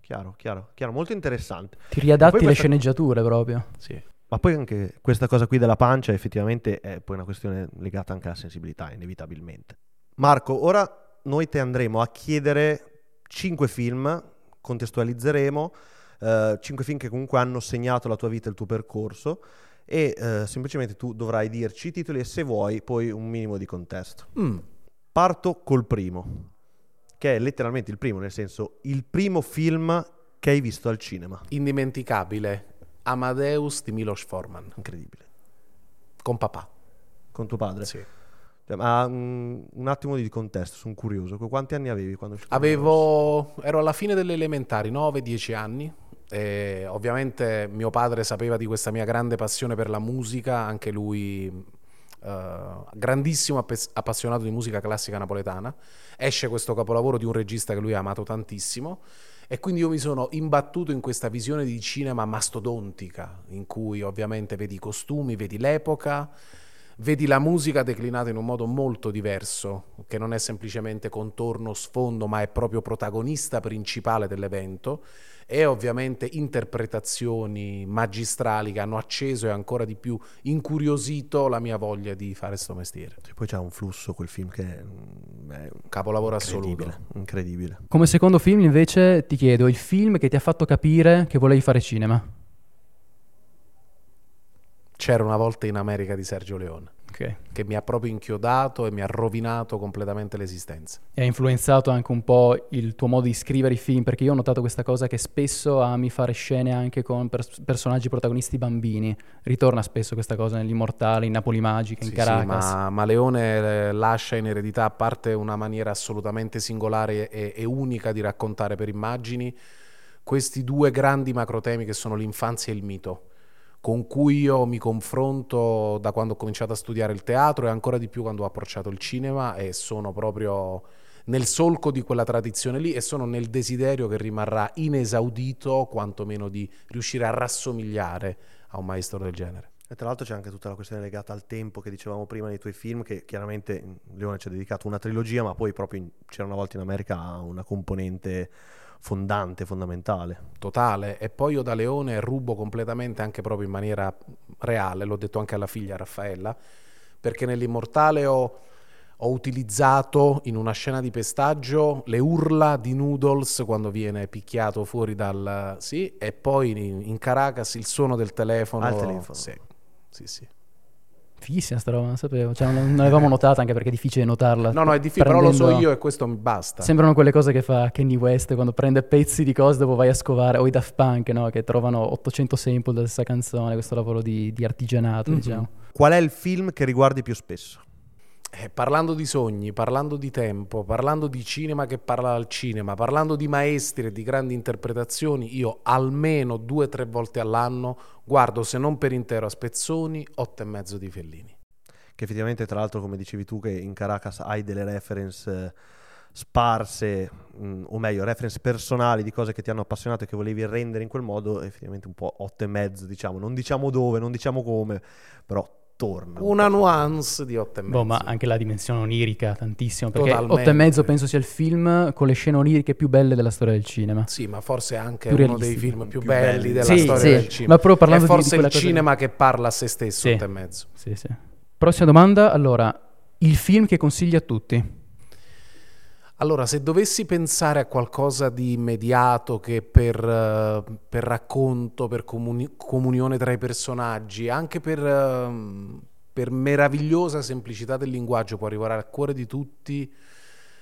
Chiaro, chiaro, chiaro, molto interessante. Ti riadatti le questa... sceneggiature proprio. Sì. Ma poi anche questa cosa qui della pancia effettivamente è poi una questione legata anche alla sensibilità, inevitabilmente. Marco, ora noi te andremo a chiedere cinque film, contestualizzeremo. Uh, cinque film che comunque hanno segnato la tua vita e il tuo percorso e uh, semplicemente tu dovrai dirci i titoli e se vuoi poi un minimo di contesto. Mm. Parto col primo, che è letteralmente il primo, nel senso il primo film che hai visto al cinema. Indimenticabile, Amadeus di Miloš Forman. Incredibile. Con papà. Con tuo padre? Sì. Ma um, un attimo di contesto, sono curioso. Quanti anni avevi quando uscì? Avevo, ero alla fine delle elementari, nove dieci anni. E ovviamente mio padre sapeva di questa mia grande passione per la musica, anche lui uh, grandissimo app- appassionato di musica classica napoletana. Esce questo capolavoro di un regista che lui ha amato tantissimo e quindi io mi sono imbattuto in questa visione di cinema mastodontica in cui ovviamente vedi i costumi, vedi l'epoca, vedi la musica declinata in un modo molto diverso, che non è semplicemente contorno, sfondo, ma è proprio protagonista principale dell'evento, e ovviamente interpretazioni magistrali che hanno acceso e ancora di più incuriosito la mia voglia di fare sto mestiere. E poi c'è un flusso quel film che è un capolavoro assoluto. Incredibile. Come secondo film invece ti chiedo il film che ti ha fatto capire che volevi fare cinema. C'era una volta in America di Sergio Leone, okay. Che mi ha proprio inchiodato e mi ha rovinato completamente l'esistenza. E ha influenzato anche un po' il tuo modo di scrivere i film, perché io ho notato questa cosa che spesso ami fare scene anche con pers- personaggi protagonisti bambini. Ritorna spesso questa cosa nell'Immortale, in Napoli Magica, in sì, Caracas. Sì, ma, ma Leone lascia in eredità, a parte una maniera assolutamente singolare e, e unica di raccontare per immagini, questi due grandi macrotemi che sono l'infanzia e il mito, con cui io mi confronto da quando ho cominciato a studiare il teatro e ancora di più quando ho approcciato il cinema, e sono proprio nel solco di quella tradizione lì e sono nel desiderio che rimarrà inesaudito, quantomeno di riuscire a rassomigliare a un maestro del genere. E tra l'altro c'è anche tutta la questione legata al tempo che dicevamo prima nei tuoi film, che chiaramente Leone ci ha dedicato una trilogia, ma poi proprio in, C'era una volta in America ha una componente fondante, fondamentale. Totale. E poi io da Leone rubo completamente, anche proprio in maniera reale, l'ho detto anche alla figlia Raffaella, perché nell'Immortale ho, ho utilizzato in una scena di pestaggio le urla di Noodles quando viene picchiato fuori dal... sì, e poi in, in Caracas il suono del telefono. Al telefono. Sì, sì, sì. Fissima sta roba, non sapevo, cioè, non l'avevamo notata, anche perché è difficile notarla. No, no, è difficile, prendendo... però lo so io e questo mi basta. Sembrano quelle cose che fa Kanye West quando prende pezzi di cose dopo vai a scovare, o i Daft Punk, no? Che trovano ottocento sample della stessa canzone, questo lavoro di, di artigianato, mm-hmm. diciamo. Qual è il film che riguardi più spesso? Eh, parlando di sogni, parlando di tempo, parlando di cinema che parla al cinema, parlando di maestri e di grandi interpretazioni, io almeno due o tre volte all'anno guardo, se non per intero a spezzoni, Otto e mezzo di Fellini. Che effettivamente, tra l'altro, come dicevi tu, che in Caracas hai delle reference sparse, mh, o meglio, reference personali di cose che ti hanno appassionato e che volevi rendere in quel modo, effettivamente un po' Otto e mezzo, diciamo, non diciamo dove, non diciamo come, però... torna. Una nuance di Otto e mezzo. Boh, ma anche la dimensione onirica tantissimo, perché Totalmente. Otto e mezzo penso sia il film con le scene oniriche più belle della storia del cinema. Sì, ma forse anche uno dei film più, più belli, belli della sì, storia sì. del cinema. Ma proprio parlando di forse di il cinema che... che parla a se stesso, sì. Otto e mezzo. Sì, sì. Prossima domanda, allora, il film che consigli a tutti? Allora, se dovessi pensare a qualcosa di immediato che per, per racconto, per comuni- comunione tra i personaggi, anche per, per meravigliosa semplicità del linguaggio può arrivare al cuore di tutti,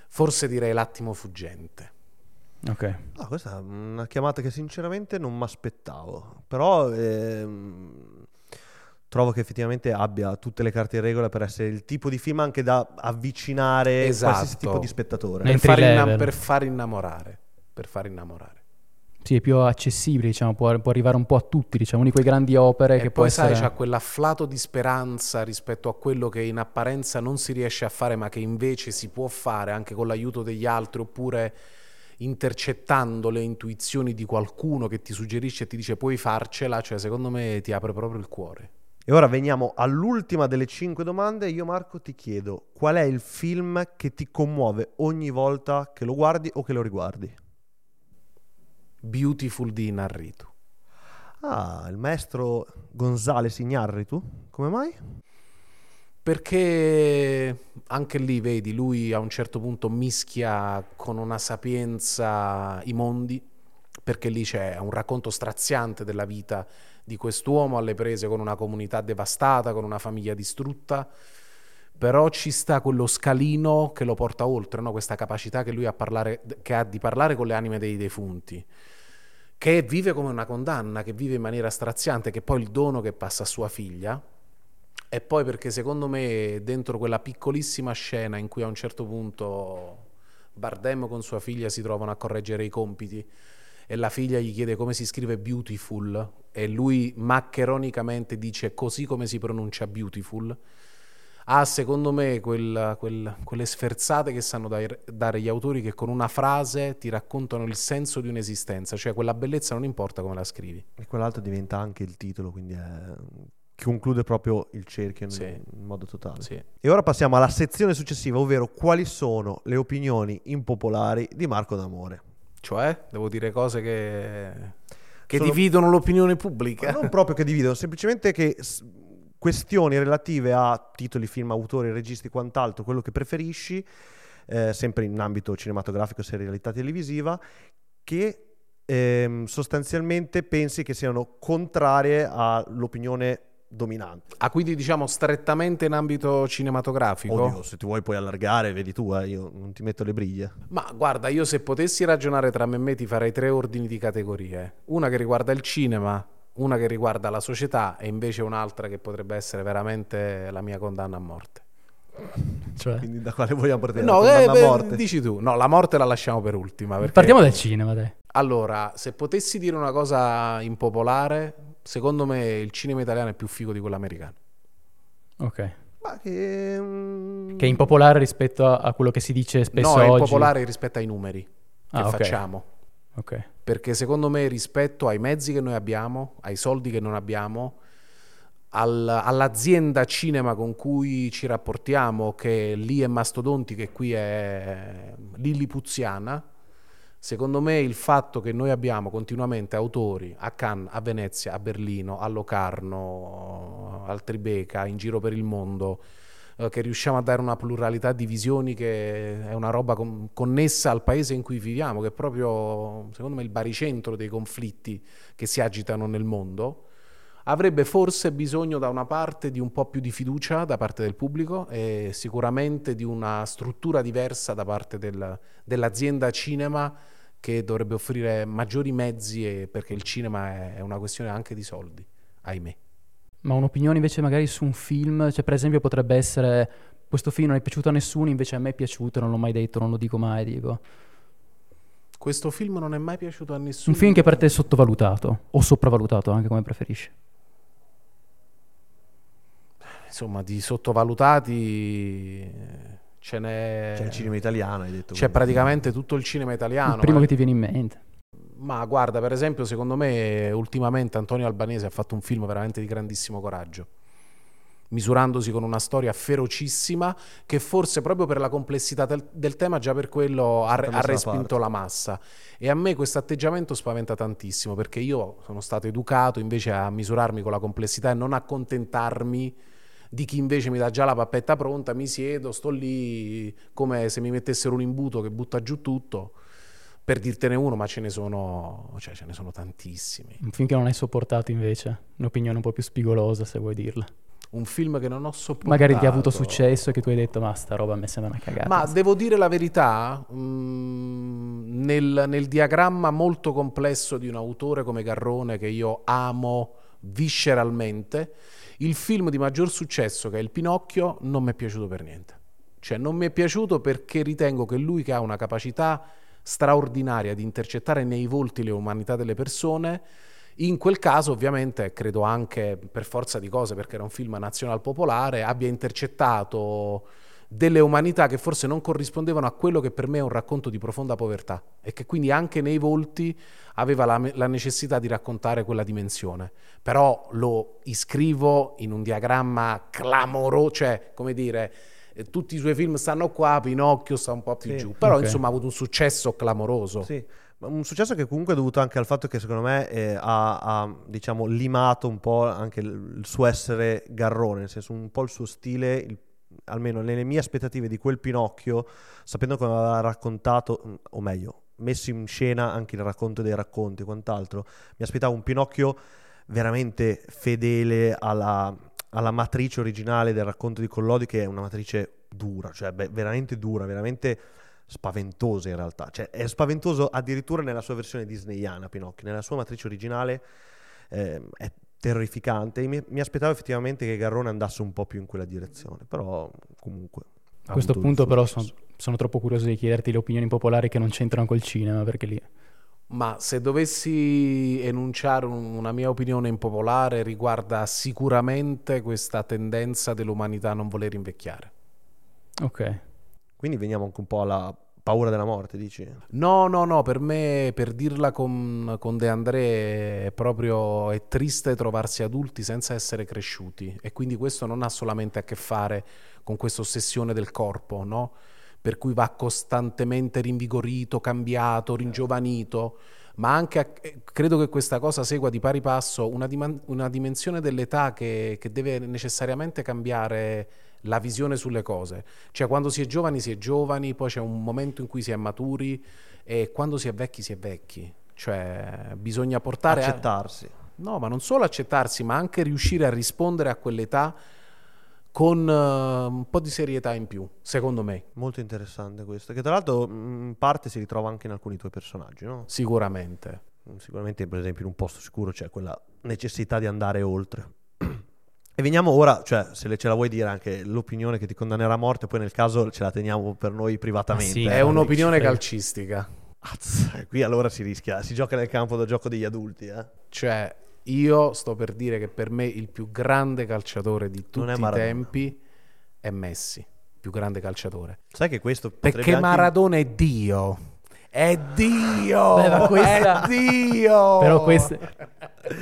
forse direi L'attimo fuggente. Ok. Ah, questa è una chiamata che sinceramente non mi aspettavo, però ehm, trovo che effettivamente abbia tutte le carte in regola per essere il tipo di film anche da avvicinare, esatto, qualsiasi tipo di spettatore, per far, inna- per far innamorare, per far innamorare. Sì, è più accessibile, diciamo, può, può arrivare un po' a tutti, diciamo, una di quelle grandi opere e che poi essere... sai, c'ha quell'afflato di speranza rispetto a quello che in apparenza non si riesce a fare, ma che invece si può fare anche con l'aiuto degli altri, oppure intercettando le intuizioni di qualcuno che ti suggerisce e ti dice puoi farcela, cioè secondo me ti apre proprio il cuore. E ora veniamo all'ultima delle cinque domande. Io, Marco, ti chiedo qual è il film che ti commuove ogni volta che lo guardi o che lo riguardi? Beautiful di Iñárritu. Ah, il maestro González Iñárritu, come mai? Perché anche lì, vedi, lui a un certo punto mischia con una sapienza i mondi, perché lì c'è un racconto straziante della vita di quest'uomo alle prese con una comunità devastata, con una famiglia distrutta, però ci sta quello scalino che lo porta oltre, no? Questa capacità che lui ha, parlare, che ha di parlare con le anime dei defunti, che vive come una condanna, che vive in maniera straziante, che poi il dono che passa a sua figlia. E poi perché secondo me dentro quella piccolissima scena in cui a un certo punto Bardem con sua figlia si trovano a correggere i compiti e la figlia gli chiede come si scrive Beautiful e lui maccheronicamente dice così come si pronuncia Beautiful, ha ah, secondo me quel, quel, quelle sferzate che sanno dare, dare gli autori, che con una frase ti raccontano il senso di un'esistenza, cioè quella bellezza non importa come la scrivi. E quell'altro diventa anche il titolo, quindi è... conclude proprio il cerchio in, sì, in modo totale. Sì. E ora passiamo alla sezione successiva, ovvero quali sono le opinioni impopolari di Marco D'Amore. Cioè, devo dire cose che, che sono... dividono l'opinione pubblica. Ma non proprio che dividono, semplicemente che questioni relative a titoli, film, autori, registi, quant'altro, quello che preferisci, eh, sempre in ambito cinematografico, serialità televisiva, che eh, sostanzialmente pensi che siano contrarie all'opinione dominante. Ah, quindi diciamo strettamente in ambito cinematografico? Oddio, se ti vuoi puoi allargare, vedi tu, eh, io non ti metto le briglie. Ma guarda, io se potessi ragionare tra me e me ti farei tre ordini di categorie. Una che riguarda il cinema, una che riguarda la società e invece un'altra che potrebbe essere veramente la mia condanna a morte. Cioè? Quindi da quale vogliamo partire? No, la eh, beh, morte? Dici tu. No, la morte la lasciamo per ultima perché... Partiamo dal cinema, dai. Allora, se potessi dire una cosa impopolare... Secondo me il cinema italiano è più figo di quello americano. Ok. Ma che... Um... che è impopolare rispetto a, a quello che si dice spesso oggi? No, è oggi. Impopolare rispetto ai numeri che ah, okay. facciamo. Ok. Perché secondo me rispetto ai mezzi che noi abbiamo, ai soldi che non abbiamo, al, all'azienda cinema con cui ci rapportiamo, che lì è mastodontica e qui è lillipuziana, secondo me il fatto che noi abbiamo continuamente autori a Cannes, a Venezia, a Berlino, a Locarno, al Tribeca, in giro per il mondo, eh, che riusciamo a dare una pluralità di visioni che è una roba con- connessa al paese in cui viviamo, che è proprio, secondo me, il baricentro dei conflitti che si agitano nel mondo, avrebbe forse bisogno da una parte di un po' più di fiducia da parte del pubblico e sicuramente di una struttura diversa da parte del, dell'azienda cinema, che dovrebbe offrire maggiori mezzi, e, perché il cinema è una questione anche di soldi, ahimè. Ma un'opinione invece magari su un film, cioè per esempio potrebbe essere questo film non è piaciuto a nessuno, invece a me è piaciuto, non l'ho mai detto, non lo dico mai, dico. Questo film non è mai piaciuto a nessuno. Un film che per te è sottovalutato o sopravvalutato, anche come preferisci. Insomma, di sottovalutati ce n'è... C'è il cinema italiano, hai detto. C'è quindi praticamente tutto il cinema italiano. Il primo ma... che ti viene in mente. Ma guarda, per esempio, secondo me, ultimamente Antonio Albanese ha fatto un film veramente di grandissimo coraggio, misurandosi con una storia ferocissima che forse proprio per la complessità del, del tema, già per quello ha, ha respinto la massa. E a me questo atteggiamento spaventa tantissimo, perché io sono stato educato invece a misurarmi con la complessità e non accontentarmi di chi invece mi dà già la pappetta pronta, mi siedo, sto lì come se mi mettessero un imbuto che butta giù tutto. Per dirtene uno, ma ce ne sono, cioè, ce ne sono tantissimi. Un film che non hai sopportato invece, un'opinione un po' più spigolosa, se vuoi dirla. Un film che non ho sopportato. Magari ti ha avuto successo e che tu hai detto, ma sta roba a me sembra una cagata. Ma devo dire la verità, mh, nel, nel diagramma molto complesso di un autore come Garrone, che io amo visceralmente, il film di maggior successo, che è il Pinocchio, non mi è piaciuto per niente. Cioè non mi è piaciuto perché ritengo che lui, che ha una capacità straordinaria di intercettare nei volti le umanità delle persone, in quel caso ovviamente, credo anche per forza di cose perché era un film nazionalpopolare, abbia intercettato delle umanità che forse non corrispondevano a quello che per me è un racconto di profonda povertà, e che quindi anche nei volti aveva la, la necessità di raccontare quella dimensione. Però lo iscrivo in un diagramma clamoroso, cioè come dire, tutti i suoi film stanno qua, Pinocchio sta un po' più sì, giù, però okay. Insomma ha avuto un successo clamoroso. Sì, un successo che comunque è dovuto anche al fatto che secondo me eh, ha, ha diciamo limato un po' anche il suo essere Garrone, nel senso un po' il suo stile, il, almeno nelle mie aspettative di quel Pinocchio, sapendo come aveva raccontato, o meglio messo in scena anche il racconto dei racconti e quant'altro, mi aspettavo un Pinocchio veramente fedele alla... alla matrice originale del racconto di Collodi, che è una matrice dura, cioè beh, veramente dura, veramente spaventosa in realtà, cioè è spaventoso addirittura nella sua versione disneyana Pinocchio, nella sua matrice originale eh, è terrificante. Mi, mi aspettavo effettivamente che Garrone andasse un po' più in quella direzione, però comunque a questo punto però sono, sono troppo curioso di chiederti le opinioni popolari che non c'entrano col cinema, perché lì... Ma se dovessi enunciare una mia opinione impopolare, riguarda sicuramente questa tendenza dell'umanità a non voler invecchiare. Ok. Quindi veniamo anche un po' alla paura della morte, dici? No, no, no, per me, per dirla con, con De André, è proprio è triste trovarsi adulti senza essere cresciuti, e quindi questo non ha solamente a che fare con questa ossessione del corpo, no? Per cui va costantemente rinvigorito, cambiato, ringiovanito, ma anche a, credo che questa cosa segua di pari passo una, diman- una dimensione dell'età che, che deve necessariamente cambiare la visione sulle cose. Cioè quando si è giovani si è giovani, poi c'è un momento in cui si è maturi, e quando si è vecchi si è vecchi. Cioè bisogna portare... Accettarsi. A... No, ma non solo accettarsi, ma anche riuscire a rispondere a quell'età con uh, un po' di serietà in più, secondo me. Molto interessante questo, che tra l'altro in parte si ritrova anche in alcuni tuoi personaggi, no? Sicuramente. Sicuramente, per esempio, in Un posto sicuro c'è quella necessità di andare oltre. E veniamo ora, cioè, se ce la vuoi dire anche l'opinione che ti condannerà a morte, poi nel caso ce la teniamo per noi privatamente. Ah, sì, è un'opinione calcistica. Azz, qui allora si rischia, si gioca nel campo da gioco degli adulti, eh? Cioè... Io sto per dire che per me il più grande calciatore di tutti i tempi è Messi, più grande calciatore. Sai che questo potrebbe... Perché Maradona anche... è Dio, è Dio, Beh, ma questa... è Dio. Però questa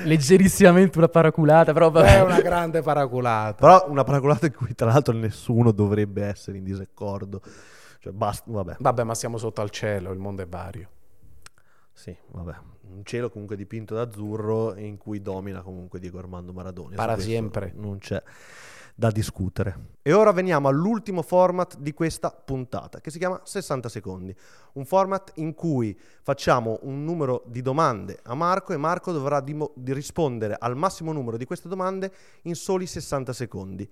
leggerissimamente una paraculata, però è una grande paraculata. Però una paraculata in cui tra l'altro nessuno dovrebbe essere in disaccordo. Cioè basta, vabbè. Vabbè, ma siamo sotto al cielo, il mondo è vario. Sì, vabbè. Un cielo comunque dipinto d'azzurro in cui domina comunque Diego Armando Maradona. Para sempre. Non c'è da discutere. E ora veniamo all'ultimo format di questa puntata, che si chiama sessanta secondi. Un format in cui facciamo un numero di domande a Marco e Marco dovrà dim- di rispondere al massimo numero di queste domande in soli sessanta secondi.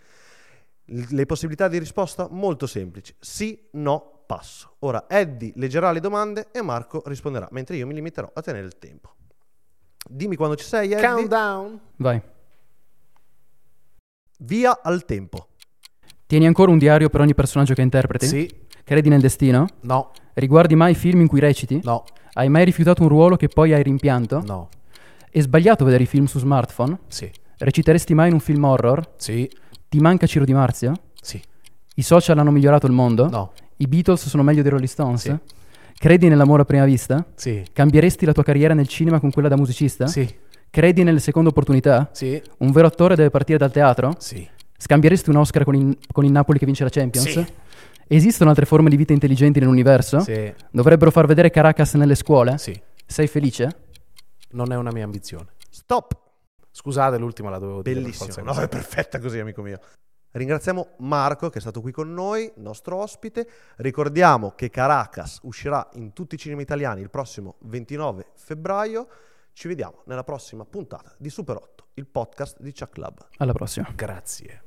L- le possibilità di risposta molto semplici. Sì, no, passo. Ora Eddie leggerà le domande e Marco risponderà, mentre io mi limiterò a tenere il tempo. Dimmi quando ci sei, Eddie. Countdown. Vai. Via al tempo. Tieni ancora un diario per ogni personaggio che interpreti? Sì. Credi nel destino? No. Riguardi mai film in cui reciti? No. Hai mai rifiutato un ruolo che poi hai rimpianto? No. È sbagliato vedere i film su smartphone? Sì. Reciteresti mai in un film horror? Sì. Ti manca Ciro Di Marzio? Sì. I social hanno migliorato il mondo? No. I Beatles sono meglio dei Rolling Stones? Sì. Credi nell'amore a prima vista? Sì. Cambieresti la tua carriera nel cinema con quella da musicista? Sì. Credi nelle seconde opportunità? Sì. Un vero attore deve partire dal teatro? Sì. Scambieresti un Oscar con il, con il Napoli che vince la Champions? Sì. Esistono altre forme di vita intelligenti nell'universo? Sì. Dovrebbero far vedere Caracas nelle scuole? Sì. Sei felice? Non è una mia ambizione. Stop! Scusate, l'ultima la dovevo dire. Bellissimo. No, è perfetta così, amico mio. Ringraziamo Marco che è stato qui con noi, nostro ospite. Ricordiamo che Caracas uscirà in tutti i cinema italiani il prossimo ventinove febbraio. Ci vediamo nella prossima puntata di Super otto, il podcast di Ciak Club. Alla prossima. Grazie.